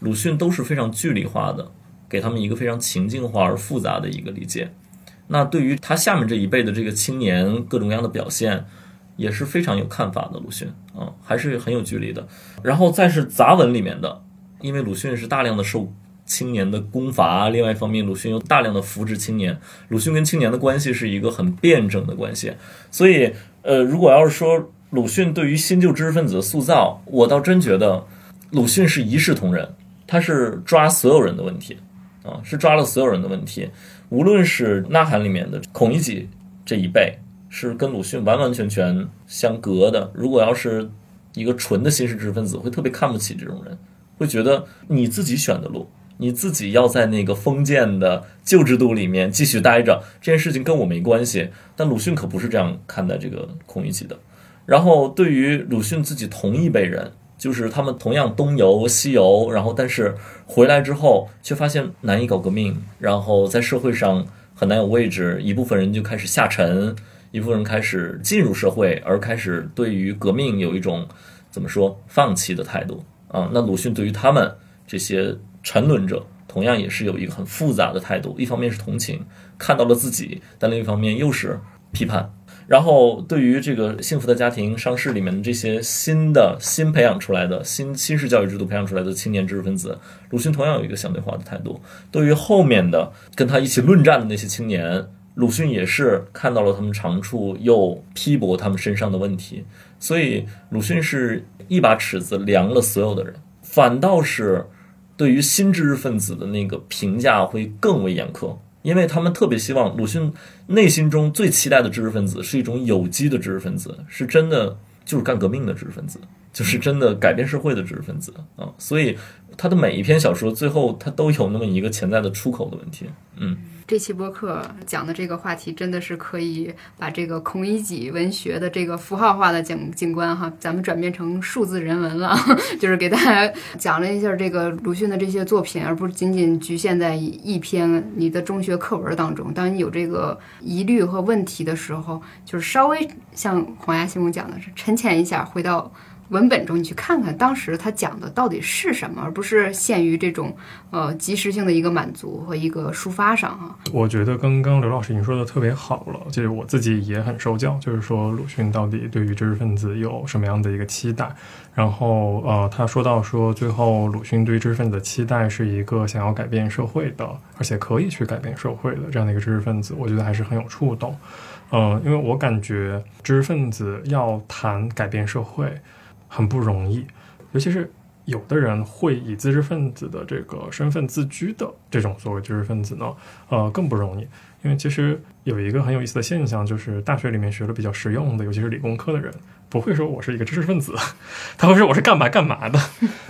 鲁迅都是非常距离化的，给他们一个非常情境化而复杂的一个理解。那对于他下面这一辈的这个青年各种各样的表现也是非常有看法的，鲁迅啊还是很有距离的。然后再是杂文里面的，因为鲁迅是大量的受青年的攻伐，另外一方面鲁迅又大量的扶植青年，鲁迅跟青年的关系是一个很辩证的关系。所以呃，如果要是说鲁迅对于新旧知识分子的塑造，我倒真觉得鲁迅是一视同仁，他是抓所有人的问题啊，是抓了所有人的问题。无论是《呐喊》里面的孔乙己这一辈是跟鲁迅完完全全相隔的，如果要是一个纯的新式知识分子会特别看不起这种人，会觉得你自己选的路，你自己要在那个封建的旧制度里面继续待着，这件事情跟我没关系。但鲁迅可不是这样看待这个孔乙己的。然后对于鲁迅自己同一辈人，就是他们同样东游西游，然后但是回来之后却发现难以搞革命，然后在社会上很难有位置，一部分人就开始下沉，一部分人开始进入社会而开始对于革命有一种怎么说放弃的态度啊。那鲁迅对于他们这些沉沦者同样也是有一个很复杂的态度，一方面是同情，看到了自己，但另一方面又是批判。然后对于这个幸福的家庭、伤逝里面的这些新的新培养出来的新新式教育制度培养出来的青年知识分子，鲁迅同样有一个相对化的态度。对于后面的跟他一起论战的那些青年，鲁迅也是看到了他们长处，又批驳他们身上的问题。所以鲁迅是一把尺子量了所有的人，反倒是对于新知识分子的那个评价会更为严苛，因为他们特别希望鲁迅内心中最期待的知识分子是一种有机的知识分子，是真的就是干革命的知识分子，就是真的改变社会的知识分子啊。所以他的每一篇小说最后他都有那么一个潜在的出口的问题。嗯，这期播客讲的这个话题真的是可以把这个孔乙己文学的这个符号化的景景观哈，咱们转变成数字人文了，就是给大家讲了一下这个鲁迅的这些作品，而不仅仅局限在一篇你的中学课文当中。当你有这个疑虑和问题的时候，就是稍微像黄牙新公讲的是沉潜一下，回到文本中你去看看当时他讲的到底是什么，而不是限于这种呃即时性的一个满足和一个抒发上啊。我觉得刚刚刘老师已经说的特别好了，就是我自己也很受教，就是说鲁迅到底对于知识分子有什么样的一个期待。然后呃，他说到说最后鲁迅对知识分子的期待是一个想要改变社会的，而且可以去改变社会的这样的一个知识分子，我觉得还是很有触动。呃，因为我感觉知识分子要谈改变社会很不容易，尤其是有的人会以知识分子的这个身份自居的这种所谓知识分子呢，呃，更不容易。因为其实有一个很有意思的现象，就是大学里面学的比较实用的，尤其是理工科的人，不会说我是一个知识分子，他会说我是干嘛干嘛的。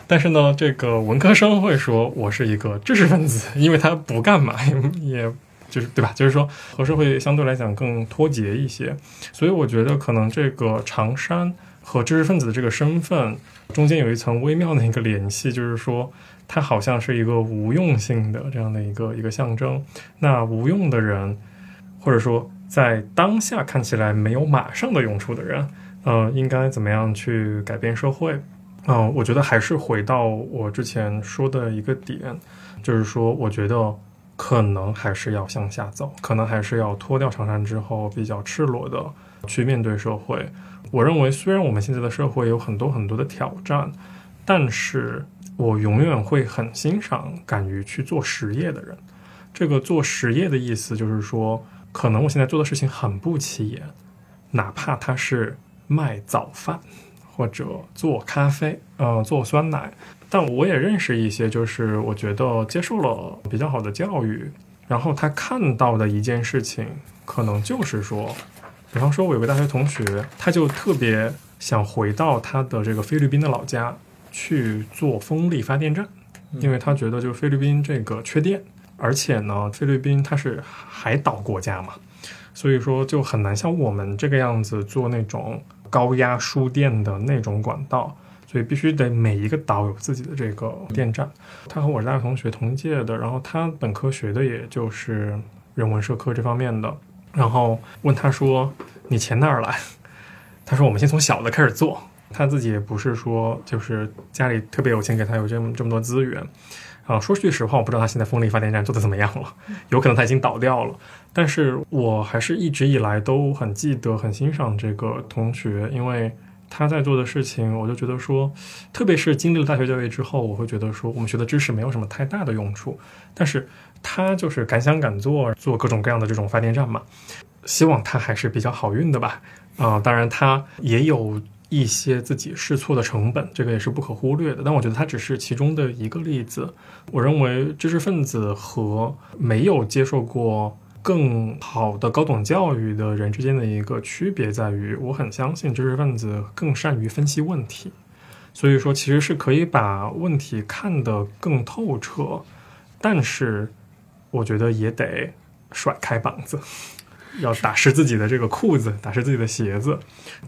但是呢，这个文科生会说我是一个知识分子，因为他不干嘛，也就是对吧？就是说和社会相对来讲更脱节一些。所以我觉得可能这个长衫和知识分子的这个身份中间有一层微妙的一个联系，就是说它好像是一个无用性的这样的一个一个象征。那无用的人，或者说在当下看起来没有马上的用处的人，呃，应该怎么样去改变社会？嗯、呃，我觉得还是回到我之前说的一个点，就是说我觉得可能还是要向下走，可能还是要脱掉长衫之后比较赤裸的去面对社会。我认为虽然我们现在的社会有很多很多的挑战，但是我永远会很欣赏敢于去做实业的人。这个做实业的意思就是说，可能我现在做的事情很不起眼，哪怕它是卖早饭或者做咖啡、呃、做酸奶。但我也认识一些，就是我觉得接受了比较好的教育，然后他看到的一件事情可能就是说，比方说我有个大学同学，他就特别想回到他的这个菲律宾的老家去做风力发电站，因为他觉得就菲律宾这个缺电，而且呢菲律宾它是海岛国家嘛，所以说就很难像我们这个样子做那种高压输电的那种管道，所以必须得每一个岛有自己的这个电站。他和我是大学同学同届的，然后他本科学的也就是人文社科这方面的，然后问他说你钱哪儿来，他说我们先从小的开始做，他自己也不是说就是家里特别有钱给他有这么这么多资源啊。说句实话，我不知道他现在风力发电站做得怎么样了，有可能他已经倒掉了，但是我还是一直以来都很记得很欣赏这个同学，因为他在做的事情我就觉得说，特别是经历了大学教育之后，我会觉得说我们学的知识没有什么太大的用处，但是他就是敢想敢做，做各种各样的这种发电站嘛，希望他还是比较好运的吧。啊、呃，当然他也有一些自己试错的成本，这个也是不可忽略的，但我觉得它只是其中的一个例子。我认为知识分子和没有接受过更好的高等教育的人之间的一个区别在于，我很相信知识分子更善于分析问题，所以说其实是可以把问题看得更透彻，但是我觉得也得甩开膀子，要打湿自己的这个裤子，打湿自己的鞋子。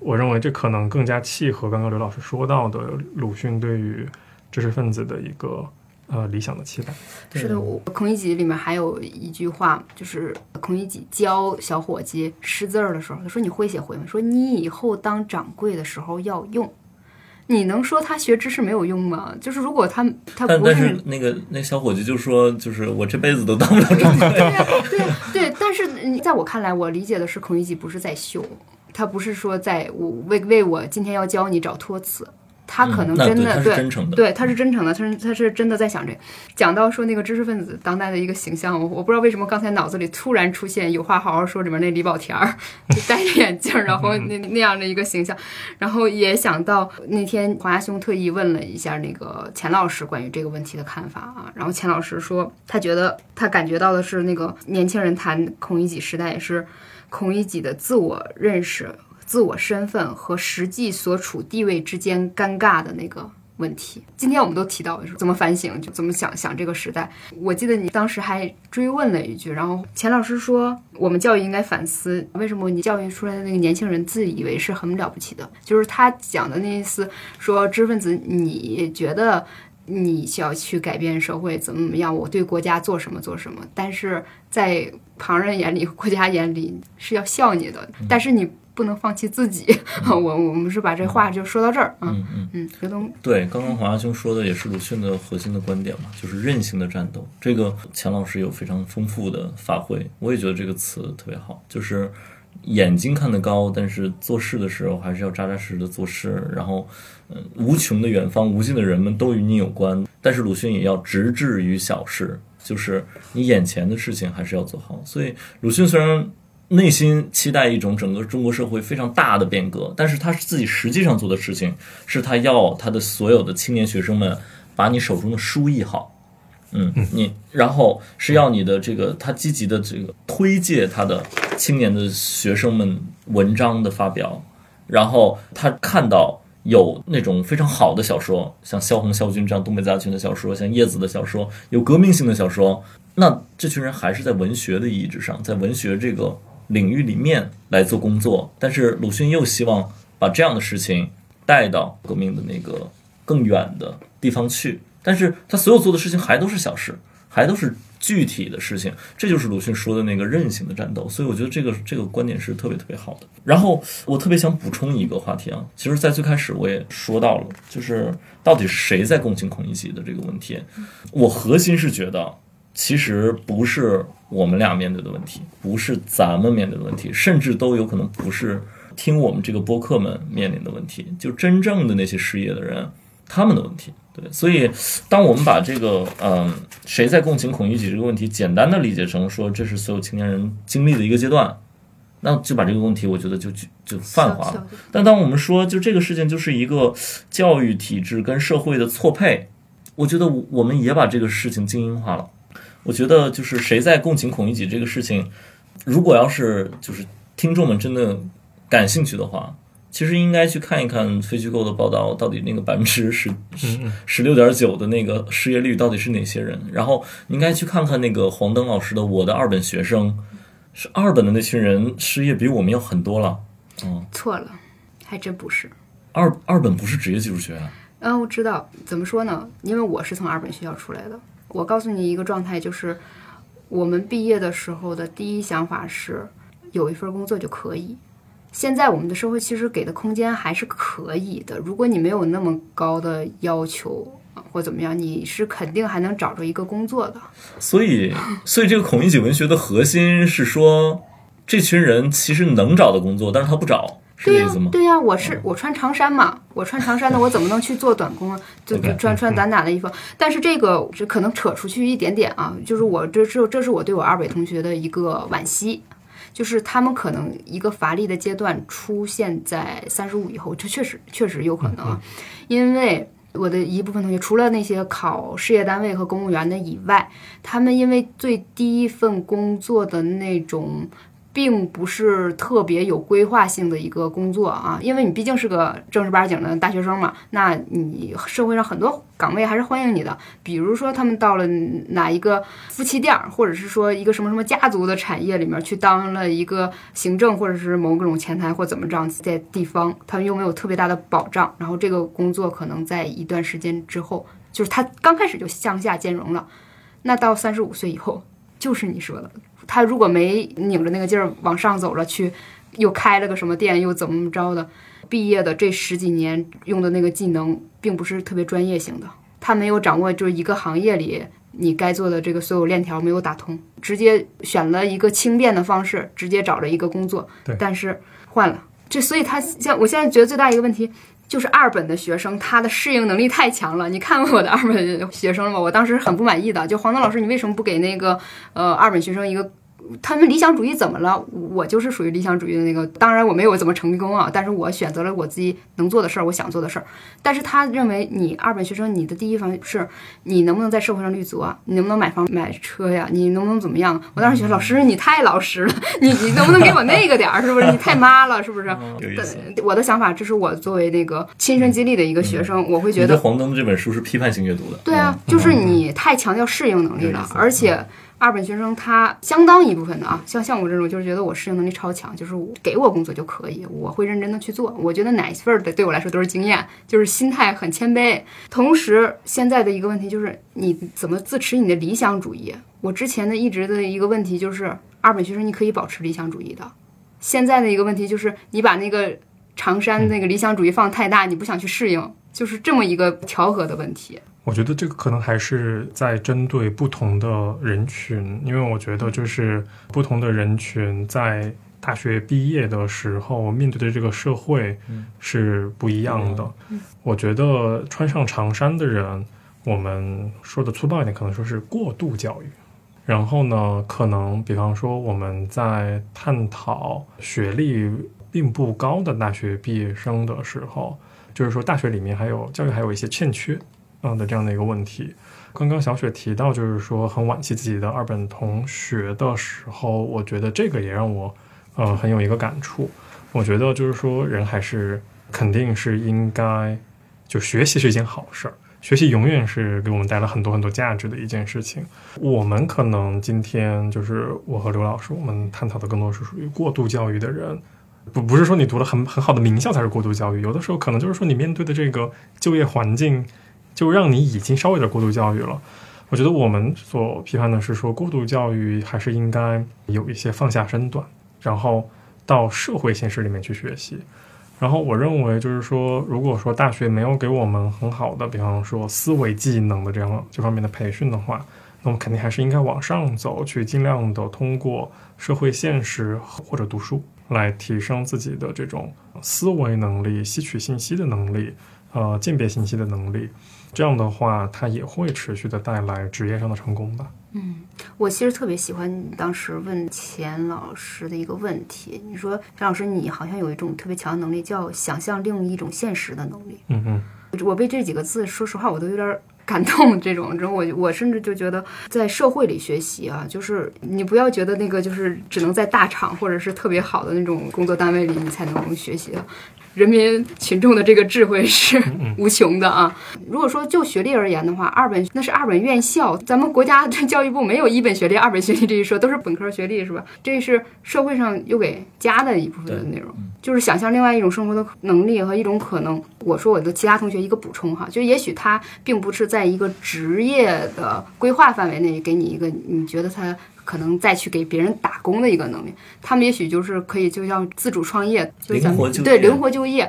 我认为这可能更加契合刚刚刘老师说到的鲁迅对于知识分子的一个呃理想的期待。是的，我孔乙己里面还有一句话，就是孔乙己教小伙计识字儿的时候，他说你会写回吗？说你以后当掌柜的时候要用。你能说他学知识没有用吗？就是如果他他不但但是那个那小伙计就说，就是我这辈子都当不了掌柜。对对对，但是在我看来，我理解的是孔乙己不是在秀，他不是说在我为为我今天要教你找托词，他可能真的、嗯、对，他是真诚的，对，他是真诚的，他是他是真的在想这个。讲到说那个知识分子当代的一个形象，我我不知道为什么刚才脑子里突然出现《有话好好说》里面那李保田儿，就戴着眼镜，然后那那样的一个形象，然后也想到那天华夏兄特意问了一下那个钱老师关于这个问题的看法啊，然后钱老师说他觉得他感觉到的是那个年轻人谈孔乙己时代，也是孔乙己的自我认识。自我身份和实际所处地位之间尴尬的那个问题，今天我们都提到怎么反省，就怎么想想这个时代。我记得你当时还追问了一句，然后钱老师说我们教育应该反思为什么你教育出来的那个年轻人自以为是很了不起的，就是他讲的那意思，说知识分子你觉得你需要去改变社会怎么怎么样，我对国家做什么做什么，但是在旁人眼里国家眼里是要笑你的，但是你不能放弃自己。我我们是把这话就说到这儿啊。嗯嗯嗯，刘东对刚刚华夏兄说的也是鲁迅的核心的观点嘛，就是韧性的战斗。这个钱老师有非常丰富的发挥，我也觉得这个词特别好，就是眼睛看得高，但是做事的时候还是要扎扎实实的做事。然后，嗯、呃，无穷的远方，无尽的人们都与你有关，但是鲁迅也要直至于小事，就是你眼前的事情还是要做好。所以鲁迅虽然内心期待一种整个中国社会非常大的变革，但是他自己实际上做的事情是他要他的所有的青年学生们把你手中的书译好，嗯，你然后是要你的这个他积极的这个推介他的青年的学生们文章的发表，然后他看到有那种非常好的小说，像萧红、萧军这样东北杂群的小说，像叶子的小说，有革命性的小说，那这群人还是在文学的意义之上，在文学这个领域里面来做工作，但是鲁迅又希望把这样的事情带到革命的那个更远的地方去，但是他所有做的事情还都是小事，还都是具体的事情，这就是鲁迅说的那个韧性的战斗，所以我觉得这个这个观点是特别特别好的。然后我特别想补充一个话题啊，其实在最开始我也说到了，就是到底是谁在共情孔乙己的这个问题，我核心是觉得其实不是我们俩面对的问题，不是咱们面对的问题，甚至都有可能不是听我们这个播客们面临的问题，就真正的那些失业的人他们的问题。对，所以当我们把这个嗯、呃、谁在共情孔乙己这个问题简单的理解成说这是所有青年人经历的一个阶段，那就把这个问题我觉得就就泛化了。但当我们说就这个事情就是一个教育体制跟社会的错配，我觉得我们也把这个事情精英化了。我觉得就是谁在共情孔乙己这个事情，如果要是就是听众们真的感兴趣的话，其实应该去看一看非虚构的报道，到底那个百分之十十六点九的那个失业率到底是哪些人，然后你应该去看看那个黄登老师的《我的二本学生》，是二本的那群人失业比我们要很多了。嗯，错了，还真不是。二二本不是职业技术学院啊。嗯，我知道，怎么说呢？因为我是从二本学校出来的。我告诉你一个状态，就是我们毕业的时候的第一想法是有一份工作就可以，现在我们的社会其实给的空间还是可以的，如果你没有那么高的要求或怎么样，你是肯定还能找着一个工作的。所以所以这个孔乙己文学的核心是说这群人其实能找的工作但是他不找，是这意思吗？对呀、啊啊，我是我穿长衫嘛，我穿长衫的，我怎么能去做短工啊？就穿穿短短的衣服。但是这个这可能扯出去一点点啊，就是我这这这是我对我二北同学的一个惋惜，就是他们可能一个乏力的阶段出现在三十五以后，这确实确实有可能、啊，因为我的一部分同学除了那些考事业单位和公务员的以外，他们因为最第一份工作的那种。并不是特别有规划性的一个工作啊，因为你毕竟是个正儿八经的大学生嘛，那你社会上很多岗位还是欢迎你的，比如说他们到了哪一个夫妻店，或者是说一个什么什么家族的产业里面去当了一个行政或者是某种前台或怎么着，在地方他们又没有特别大的保障，然后这个工作可能在一段时间之后，就是他刚开始就向下兼容了，那到三十五岁以后就是你说的。他如果没拧着那个劲儿往上走了，去又开了个什么店又怎么着的，毕业的这十几年用的那个技能并不是特别专业性的，他没有掌握就是一个行业里你该做的这个所有链条没有打通，直接选了一个轻便的方式，直接找了一个工作，但是换了这，所以他像我现在觉得最大一个问题就是二本的学生他的适应能力太强了。你看我的二本学生了吗？我当时很不满意的，就黄登老师你为什么不给那个呃二本学生一个，他们理想主义怎么了？我就是属于理想主义的那个，当然我没有怎么成功啊，但是我选择了我自己能做的事儿，我想做的事儿。但是他认为你二本学生你的第一方是你能不能在社会上立足啊，你能不能买房买车呀，你能不能怎么样。我当时觉得老师你太老实了，你你能不能给我那个点儿，是不是你太妈了，是不是？我的想法，这是我作为那个亲身经历的一个学生、嗯、我会觉得你的黄登这本书是批判性阅读的。对啊，就是你太强调适应能力了、嗯、而且二本学生他相当一部分的啊，像像我这种就是觉得我适应能力超强，就是给我工作就可以，我会认真的去做。我觉得哪一份的对我来说都是经验，就是心态很谦卑。同时现在的一个问题就是你怎么自持你的理想主义。我之前的一直的一个问题就是二本学生你可以保持理想主义的，现在的一个问题就是你把那个长衫那个理想主义放太大，你不想去适应，就是这么一个调和的问题。我觉得这个可能还是在针对不同的人群，因为我觉得就是不同的人群在大学毕业的时候面对的这个社会是不一样的、嗯、我觉得穿上长衫的人，我们说的粗暴一点可能说是过度教育，然后呢，可能比方说我们在探讨学历并不高的大学毕业生的时候，就是说大学里面还有教育还有一些欠缺嗯的这样的一个问题。刚刚小雪提到就是说很惋惜自己的二本同学的时候，我觉得这个也让我呃很有一个感触。我觉得就是说人还是肯定是应该就学习是一件好事儿。学习永远是给我们带来很多很多价值的一件事情。我们可能今天就是我和刘老师，我们探讨的更多是属于过度教育的人，不不是说你读了很很好的名校才是过度教育，有的时候可能就是说你面对的这个就业环境，就让你已经稍微的过度教育了。我觉得我们所批判的是说过度教育还是应该有一些放下身段，然后到社会现实里面去学习。然后我认为就是说，如果说大学没有给我们很好的比方说思维技能的这样这方面的培训的话，那么肯定还是应该往上走，去尽量的通过社会现实或者读书来提升自己的这种思维能力、吸取信息的能力、呃鉴别信息的能力。这样的话它也会持续的带来职业上的成功吧。嗯，我其实特别喜欢当时问钱老师的一个问题，你说钱老师你好像有一种特别强的能力叫想象另一种现实的能力。嗯嗯，我被这几个字说实话我都有点感动。这种我我甚至就觉得在社会里学习啊，就是你不要觉得那个就是只能在大厂或者是特别好的那种工作单位里你才能学习的，人民群众的这个智慧是无穷的啊！如果说就学历而言的话，二本那是二本院校，咱们国家的教育部没有一本学历、二本学历这一说，都是本科学历，是吧？这是社会上又给加的一部分的内容，就是想象另外一种生活的能力和一种可能。我说我的其他同学一个补充哈，就也许他并不是在一个职业的规划范围内给你一个你觉得他可能再去给别人打工的一个能力，他们也许就是可以就像自主创业，就像对灵活就业，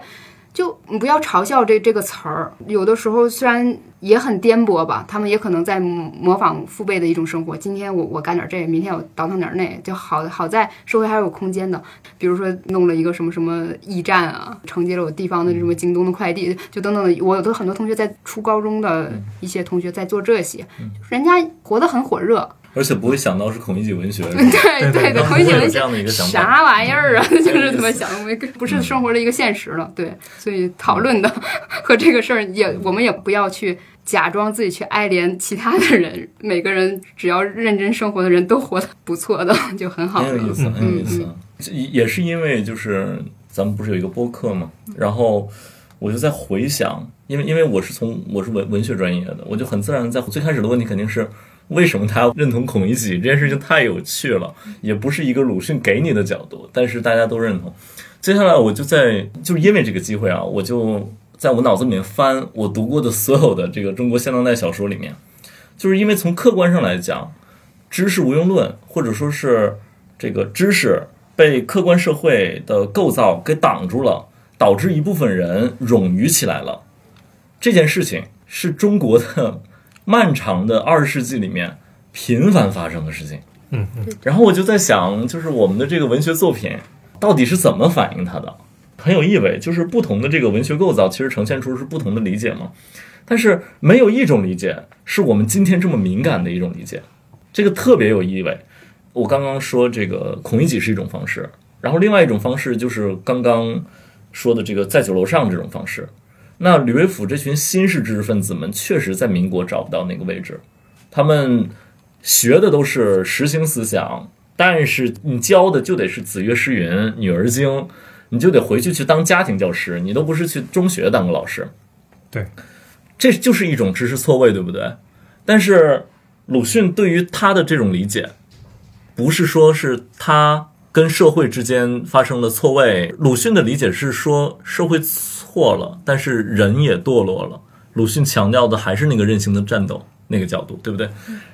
就不要嘲笑这这个词儿。有的时候虽然也很颠簸吧，他们也可能在模仿父辈的一种生活。今天我我干点这，明天我倒腾点那，就好好在社会还有空间的。比如说弄了一个什么什么驿站啊，承接了我地方的什么京东的快递，就等等的。我有很多同学在初高中的一些同学在做这些，人家活得很火热。而且不会想到是孔乙己文学，对对对，孔乙己文学啥玩意儿啊？就是怎么想的，不是生活的一个现实了。对，所以讨论的和这个事儿也，我们也不要去假装自己去爱怜其他的人。每个人只要认真生活的人都活得不错的，就很好了。很有意思，很有意思。也是因为就是咱们不是有一个播客嘛，然后我就在回想，因为因为我是从我是文文学专业的，我就很自然在最开始的问题肯定是。为什么他认同孔乙己这件事情太有趣了，也不是一个鲁迅给你的角度，但是大家都认同。接下来我就在就是因为这个机会啊，我就在我脑子里面翻我读过的所有的这个中国现当代小说里面，就是因为从客观上来讲，知识无用论或者说是这个知识被客观社会的构造给挡住了，导致一部分人冗余起来了。这件事情是中国的漫长的二十世纪里面频繁发生的事情。嗯，然后我就在想，就是我们的这个文学作品到底是怎么反映它的，很有意味。就是不同的这个文学构造其实呈现出是不同的理解嘛，但是没有一种理解是我们今天这么敏感的一种理解，这个特别有意味。我刚刚说这个孔乙己是一种方式，然后另外一种方式就是刚刚说的这个在酒楼上这种方式。那李维甫这群新式知识分子们确实在民国找不到那个位置，他们学的都是实行思想，但是你教的就得是子曰诗云、女儿经，你就得回去去当家庭教师，你都不是去中学当个老师。对，这就是一种知识错位，对不对？但是鲁迅对于他的这种理解，不是说是他跟社会之间发生了错位，鲁迅的理解是说社会错了，但是人也堕落了。鲁迅强调的还是那个韧性的战斗那个角度，对不对？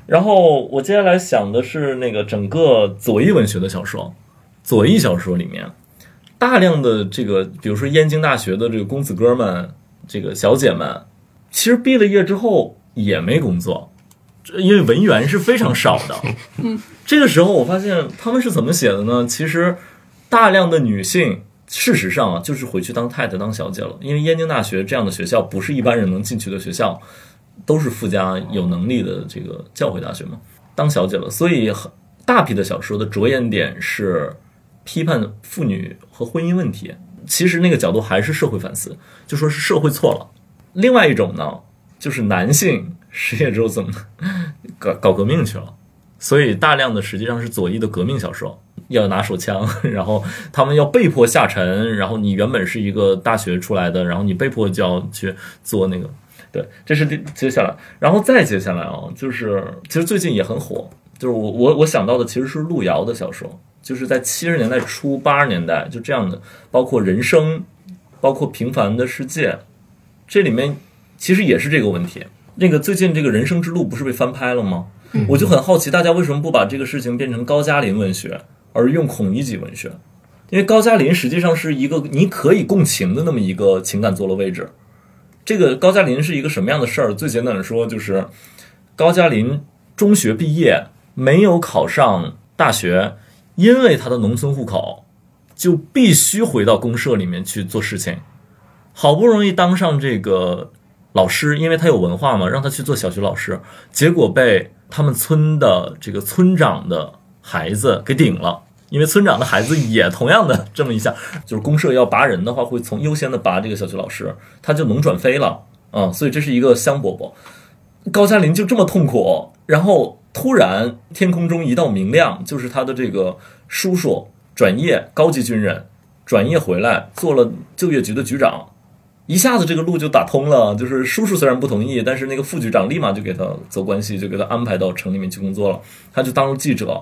然后我接下来想的是那个整个左翼文学的小说，左翼小说里面大量的这个，比如说燕京大学的这个公子哥们、这个小姐们，其实毕了业之后也没工作。因为文员是非常少的，这个时候我发现他们是怎么写的呢？其实大量的女性事实上啊，就是回去当太太当小姐了。因为燕京大学这样的学校不是一般人能进去的学校，都是富家有能力的这个教会大学嘛。当小姐了。所以大批的小说的着眼点是批判妇女和婚姻问题，其实那个角度还是社会反思，就说是社会错了。另外一种呢，就是男性失业之后怎么搞搞革命去了，所以大量的实际上是左翼的革命小说，要拿手枪，然后他们要被迫下沉，然后你原本是一个大学出来的，然后你被迫就要去做那个，对，这是接下来，然后再接下来啊，就是其实最近也很火，就是我我我想到的其实是路遥的小说，就是在七十年代初八十年代就这样的，包括人生，包括平凡的世界，这里面其实也是这个问题。那个最近这个人生之路不是被翻拍了吗？我就很好奇，大家为什么不把这个事情变成高加林文学，而用孔乙己文学？因为高加林实际上是一个你可以共情的那么一个情感坐落位置。这个高加林是一个什么样的事儿？最简单的说，就是高加林中学毕业没有考上大学，因为他的农村户口，就必须回到公社里面去做事情。好不容易当上这个老师，因为他有文化嘛，让他去做小学老师，结果被他们村的这个村长的孩子给顶了，因为村长的孩子也同样的这么一下，就是公社要拔人的话，会从优先的拔这个小学老师，他就能转非了啊、嗯，所以这是一个香饽饽。高加林就这么痛苦，然后突然天空中一道明亮，就是他的这个叔叔转业高级军人，转业回来做了就业局的局长。一下子这个路就打通了，就是叔叔虽然不同意，但是那个副局长立马就给他走关系，就给他安排到城里面去工作了。他就当了记者，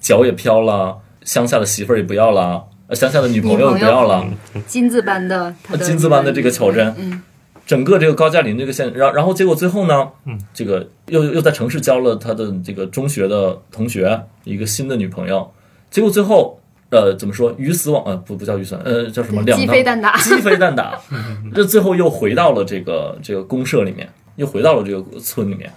脚也飘了，乡下的媳妇儿也不要了，乡下的女朋友也不要了，金字般的他的金字般的这个小镇、嗯、整个这个高加林这个县，然后结果最后呢，这个又又在城市交了他的这个中学的同学一个新的女朋友，结果最后呃，怎么说？鱼死网呃，不不叫鱼死，呃，叫什么？两鸡飞蛋打，鸡飞蛋打。这最后又回到了这个这个公社里面，又回到了这个村里面。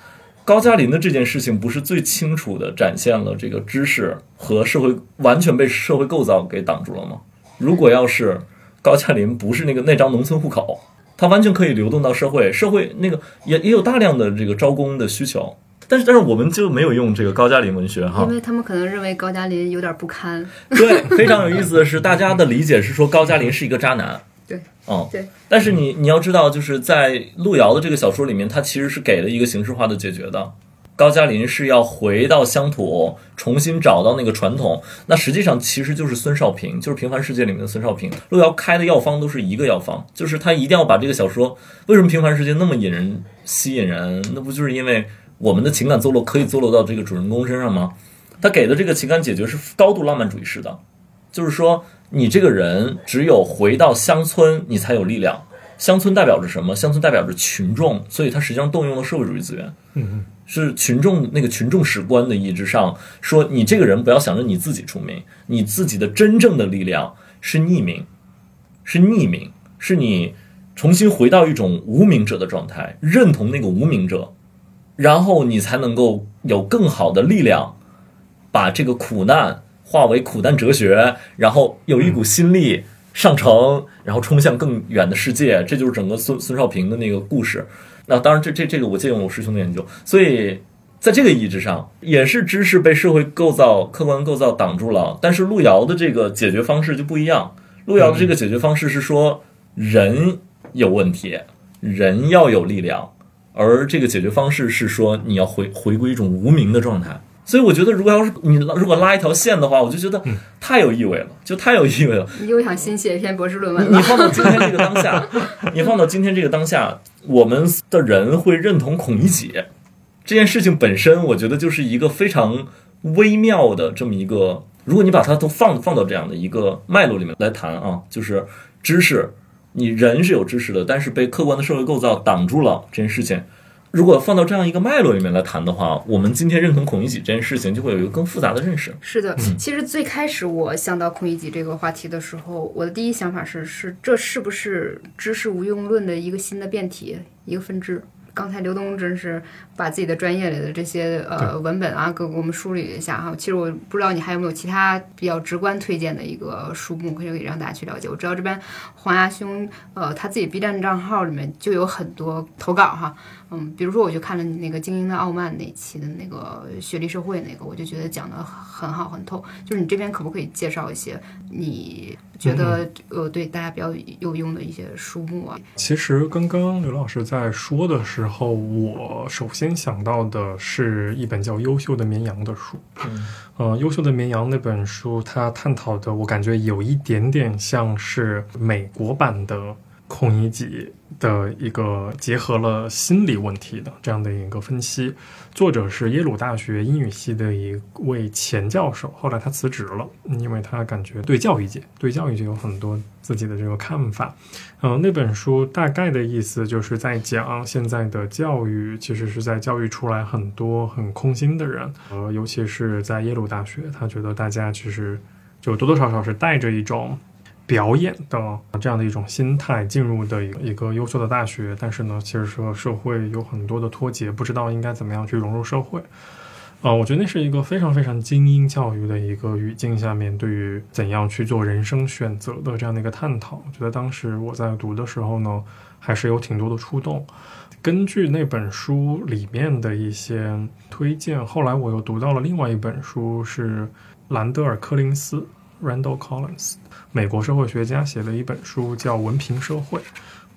高加林的这件事情不是最清楚的展现了这个知识和社会完全被社会构造给挡住了吗？如果要是高加林不是那个那张农村户口，它完全可以流动到社会，社会那个也也有大量的这个招工的需求。但是但是我们就没有用这个高加林文学哈，因为他们可能认为高加林有点不堪。对，非常有意思的是，大家的理解是说高加林是一个渣男。对，哦，对。但是你你要知道，就是在路遥的这个小说里面，他其实是给了一个形式化的解决的。高加林是要回到乡土，重新找到那个传统。那实际上其实就是孙少平，就是《平凡世界》里面的孙少平。路遥开的药方都是一个药方，就是他一定要把这个小说。为什么《平凡世界》那么引人吸引人？那不就是因为我们的情感坐落可以坐落到这个主人公身上吗？他给的这个情感解决是高度浪漫主义式的，就是说你这个人只有回到乡村你才有力量，乡村代表着什么？乡村代表着群众，所以他实际上动用了社会主义资源，嗯，是群众那个群众史观的意志上说，你这个人不要想着你自己出名，你自己的真正的力量是匿名，是匿名，是你重新回到一种无名者的状态，认同那个无名者，然后你才能够有更好的力量把这个苦难化为苦难哲学，然后有一股心力上乘，然后冲向更远的世界。这就是整个孙孙少平的那个故事。那当然这这这个我借用我师兄的研究，所以在这个意志上也是知识被社会构造客观构造挡住了。但是路遥的这个解决方式就不一样，路遥的这个解决方式是说人有问题，人要有力量，而这个解决方式是说你要回回归一种无名的状态。所以我觉得如果要是你如果拉一条线的话，我就觉得太有意味了，就太有意味了。你又想新写一篇博士论文了。你放到今天这个当下你放到今天这个当下，我们的人会认同孔乙己这件事情本身，我觉得就是一个非常微妙的这么一个，如果你把它都放放到这样的一个脉络里面来谈啊，就是知识，你人是有知识的，但是被客观的社会构造挡住了这件事情。如果放到这样一个脉络里面来谈的话，我们今天认同孔乙己这件事情就会有一个更复杂的认识。是的，其实最开始我想到孔乙己这个话题的时候，我的第一想法是是这是不是知识无用论的一个新的变体，一个分支。刚才刘东真是把自己的专业里的这些呃文本啊给我们梳理一下哈。其实我不知道你还有没有其他比较直观推荐的一个书目可以让大家去了解。我知道这边黄牙兄呃他自己 B 站账号里面就有很多投稿哈，嗯，比如说我就看了那个《精英的傲慢》那期的那个学历社会那个，我就觉得讲得很好很透。就是你这边可不可以介绍一些你觉得呃对大家比较有用的一些书目啊？嗯、其实刚刚刘老师在说的时候，我首先想到的是一本叫《优秀的绵羊》的书。嗯，呃，《优秀的绵羊》那本书，它探讨的我感觉有一点点像是美国版的孔乙己的一个结合了心理问题的这样的一个分析。作者是耶鲁大学英语系的一位前教授，后来他辞职了，因为他感觉对教育界对教育界有很多自己的这个看法。嗯、呃，那本书大概的意思就是在讲现在的教育其实是在教育出来很多很空心的人，呃，尤其是在耶鲁大学，他觉得大家其实就多多少少是带着一种表演的这样的一种心态进入的一个优秀的大学，但是呢其实说社会有很多的脱节，不知道应该怎么样去融入社会。呃，我觉得那是一个非常非常精英教育的一个语境下面对于怎样去做人生选择的这样的一个探讨。我觉得当时我在读的时候呢还是有挺多的触动。根据那本书里面的一些推荐，后来我又读到了另外一本书，是兰德尔·柯林斯Randall Collins 美国社会学家写的一本书叫《文凭社会》。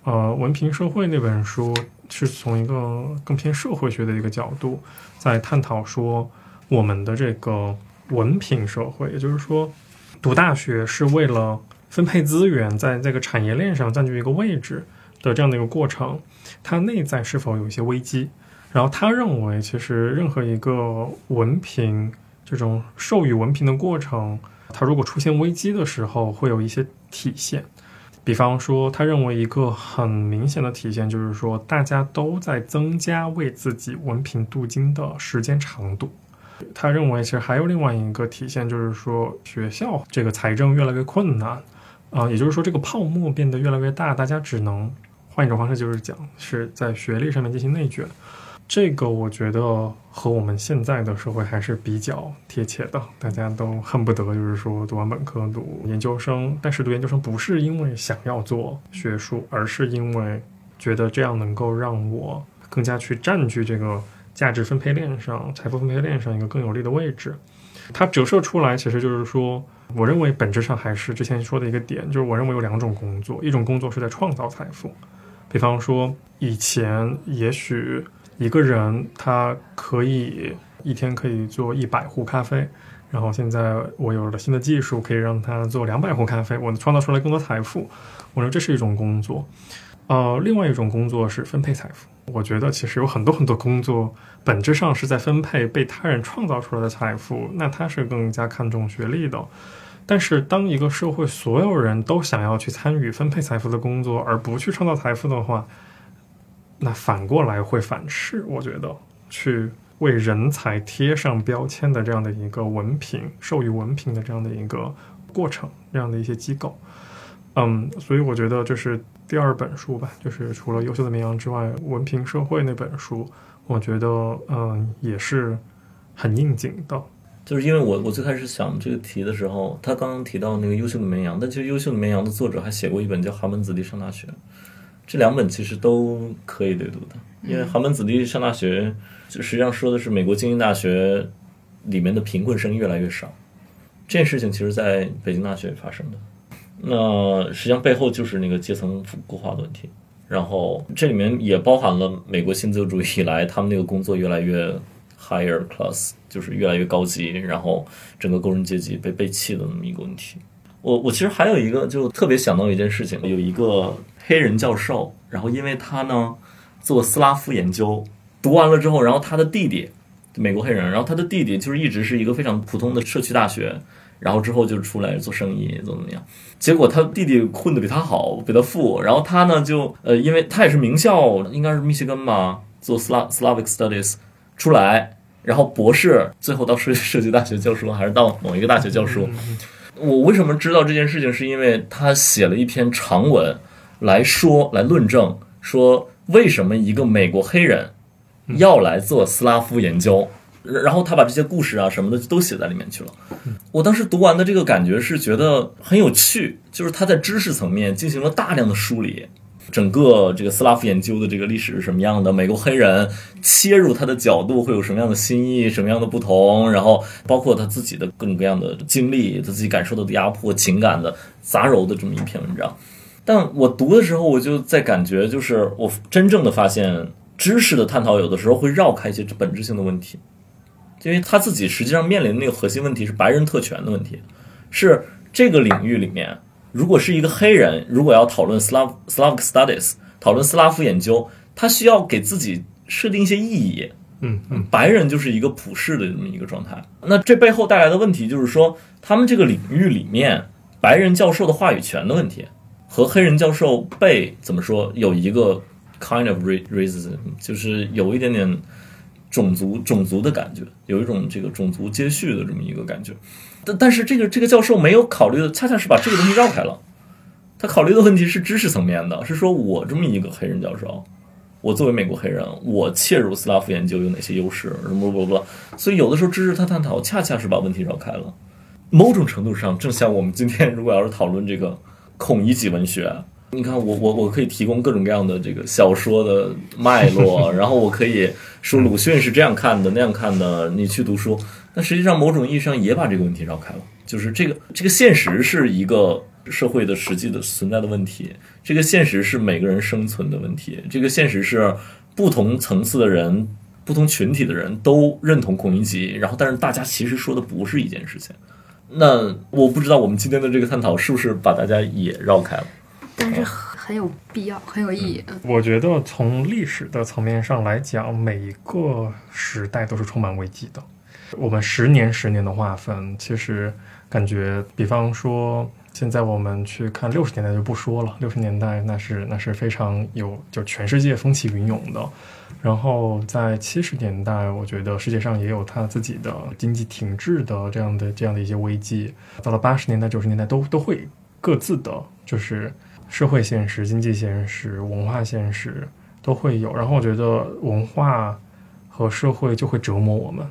呃，文凭社会那本书是从一个更偏社会学的一个角度在探讨说我们的这个文凭社会，也就是说读大学是为了分配资源在这个产业链上占据一个位置的这样的一个过程，它内在是否有一些危机。然后他认为其实任何一个文凭这种授予文凭的过程，它如果出现危机的时候会有一些体现。比方说他认为一个很明显的体现就是说大家都在增加为自己文凭镀金的时间长度。他认为其实还有另外一个体现就是说学校这个财政越来越困难，呃、也就是说这个泡沫变得越来越大，大家只能换一种方式，就是讲是在学历上面进行内卷。这个我觉得和我们现在的社会还是比较贴切的，大家都恨不得就是说读完本科读研究生，但是读研究生不是因为想要做学术，而是因为觉得这样能够让我更加去占据这个价值分配链上财富分配链上一个更有利的位置。它折射出来其实就是说我认为本质上还是之前说的一个点，就是我认为有两种工作，一种工作是在创造财富。比方说以前也许一个人他可以一天可以做一百壶咖啡，然后现在我有了新的技术可以让他做两百壶咖啡，我创造出来更多财富。我说这是一种工作。呃，另外一种工作是分配财富。我觉得其实有很多很多工作本质上是在分配被他人创造出来的财富，那他是更加看重学历的。但是当一个社会所有人都想要去参与分配财富的工作而不去创造财富的话，那反过来会反噬，我觉得去为人才贴上标签的这样的一个文凭授予文凭的这样的一个过程，这样的一些机构。嗯，所以我觉得这是第二本书吧，就是除了《优秀的绵羊》之外，《文凭社会》那本书我觉得嗯也是很应景的。就是因为我我最开始想这个题的时候，他刚刚提到那个《优秀的绵羊》，但其实《优秀的绵羊》的作者还写过一本叫《寒门子弟上大学》，这两本其实都可以对读的。因为寒门子弟上大学实际上说的是美国精英大学里面的贫困生越来越少，这件事情其实在北京大学发生的。那实际上背后就是那个阶层固化的问题，然后这里面也包含了美国新自由主义以来他们那个工作越来越 higher class， 就是越来越高级，然后整个工人阶级被背弃的那么一个问题。我我其实还有一个就特别想到一件事情，有一个黑人教授，然后因为他呢做斯拉夫研究读完了之后，然后他的弟弟美国黑人，然后他的弟弟就是一直是一个非常普通的社区大学，然后之后就出来做生意怎么怎么样，结果他弟弟混得比他好比他富，然后他呢就呃因为他也是名校，应该是密歇根吧，做 Slavic Studies 出来，然后博士最后到社社区大学教书，还是到某一个大学教书。我为什么知道这件事情，是因为他写了一篇长文来说来论证说为什么一个美国黑人要来做斯拉夫研究，然后他把这些故事啊什么的都写在里面去了。我当时读完的这个感觉是觉得很有趣，就是他在知识层面进行了大量的梳理，整个这个斯拉夫研究的这个历史是什么样的，美国黑人切入他的角度会有什么样的新意，什么样的不同，然后包括他自己的各种各样的经历，他自己感受到的压迫情感的杂糅的这么一篇文章。但我读的时候我就在感觉，就是我真正的发现知识的探讨有的时候会绕开一些本质性的问题，因为他自己实际上面临的那个核心问题是白人特权的问题，是这个领域里面如果是一个黑人，如果要讨论 Slav, Slavic Studies 讨论斯拉夫研究，他需要给自己设定一些意义。嗯嗯，白人就是一个普世的这么一个状态，那这背后带来的问题就是说他们这个领域里面白人教授的话语权的问题和黑人教授被怎么说有一个 kind of racism， 就是有一点点种族种族的感觉，有一种这个种族接续的这么一个感觉。但但是这个这个教授没有考虑的，恰恰是把这个东西绕开了。他考虑的问题是知识层面的，是说我这么一个黑人教授，我作为美国黑人，我切入斯拉夫研究有哪些优势，什么不不不。所以有的时候知识他探讨，恰恰是把问题绕开了。某种程度上，正像我们今天如果要是讨论这个孔乙己文学，你看我我我可以提供各种各样的这个小说的脉络，然后我可以说鲁迅是这样看的那样看的，你去读书，但实际上某种意义上也把这个问题绕开了，就是这个这个现实是一个社会的实际的存在的问题，这个现实是每个人生存的问题，这个现实是不同层次的人不同群体的人都认同孔乙己，然后但是大家其实说的不是一件事情。那我不知道我们今天的这个探讨是不是把大家也绕开了，但是很有必要，很有意义。嗯，我觉得从历史的层面上来讲，每一个时代都是充满危机的。我们十年十年的划分，其实感觉，比方说现在我们去看六十年代就不说了，六十年代那是那是非常有，就全世界风起云涌的。然后在七十年代，我觉得世界上也有它自己的经济停滞的这样的这样的一些危机。到了八十年代、九十年代都都会各自的就是。社会现实、经济现实、文化现实都会有，然后我觉得文化和社会就会折磨我们。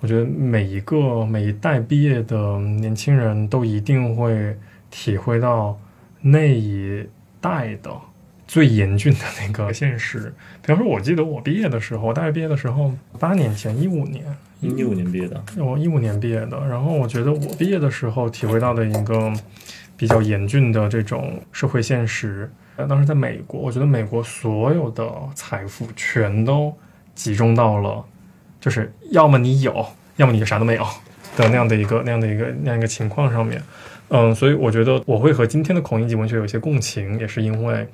我觉得每一个每一代毕业的年轻人都一定会体会到那一代的最严峻的那个现实。比方说，我记得我毕业的时候，大学毕业的时候，八年前，一五年，一五年毕业的，我一五年毕业的。然后我觉得我毕业的时候体会到的一个。比较严峻的这种社会现实，当时在美国，我觉得美国所有的财富全都集中到了，就是要么你有，要么你就啥都没有的那样的一个那样的一个那样一个情况上面。嗯，所以我觉得我会和今天的孔乙己文学有一些共情，也是因为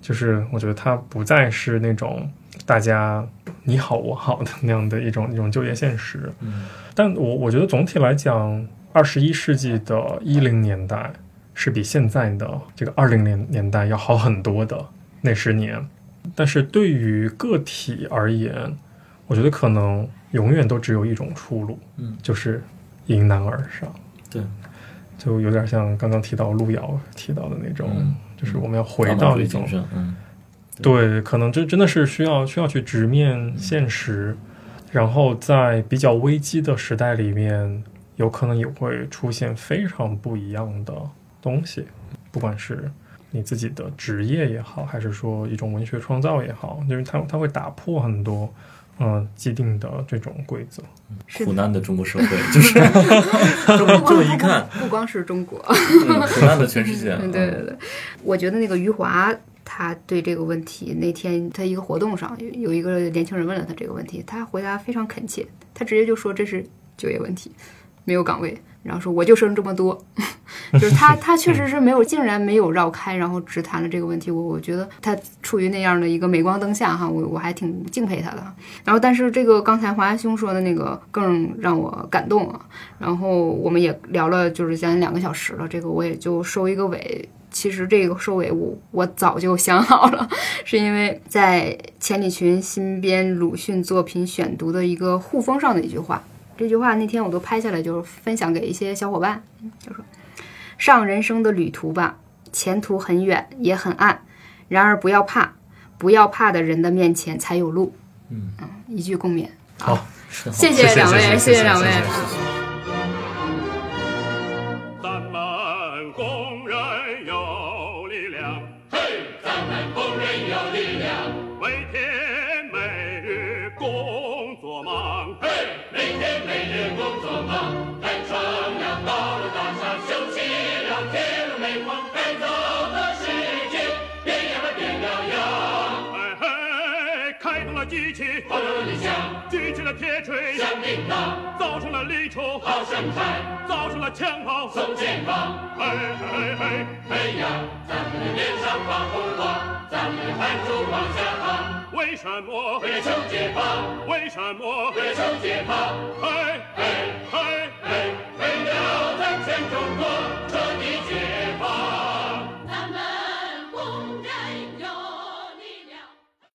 就是我觉得它不再是那种大家你好我好的那样的一种一种就业现实。嗯，但我我觉得总体来讲，二十一世纪的一零年代。是比现在的这个二零年年代要好很多的那十年，但是对于个体而言，我觉得可能永远都只有一种出路，嗯，就是迎难而上。对，就有点像刚刚提到路遥提到的那种，嗯，就是我们要回到一种，嗯，对，对，可能这真的是需要需要去直面现实，嗯，然后在比较危机的时代里面，有可能也会出现非常不一样的。东西，不管是你自己的职业也好，还是说一种文学创造也好，就是它它会打破很多嗯、呃、既定的这种规则。苦难的中国社会就是这么这么一看，不光是中国，嗯，苦难的全世界。对对对，我觉得那个余华他对这个问题，那天他一个活动上有一个年轻人问了他这个问题，他回答非常恳切，他直接就说这是就业问题，没有岗位。然后说我就剩这么多，就是他他确实是没有，竟然没有绕开，然后直谈了这个问题。我我觉得他处于那样的一个镁光灯下哈，我我还挺敬佩他的。然后但是这个刚才华安兄说的那个更让我感动啊。然后我们也聊了就是将近两个小时了，这个我也就收一个尾。其实这个收尾我我早就想好了，是因为在钱理群新编鲁迅作品选读的一个护封上的一句话。这句话那天我都拍下来，就是分享给一些小伙伴，就说上人生的旅途吧，前途很远也很暗，然而不要怕，不要怕的人的面前才有路。嗯，一句共勉。好，好，谢谢两位，谢谢两位。咱们工人有力量，嘿，咱们工人有力量，每天每日工作忙，嘿，每天每日工作忙，赶上了高楼大厦，休息了铁路美梦，赶走的世界，变样了变了样。开动了机器，轰隆一响；举起了铁锤，响叮当；造出了利锄，好生产；造出了枪炮，松肩膀。嘿嘿嘿，嘿呀！咱们的脸上放红光，咱们的汗珠往下淌。为什么？为了求解放。为什么？为了求解放。嘿嘿嘿嘿，为了咱全中国。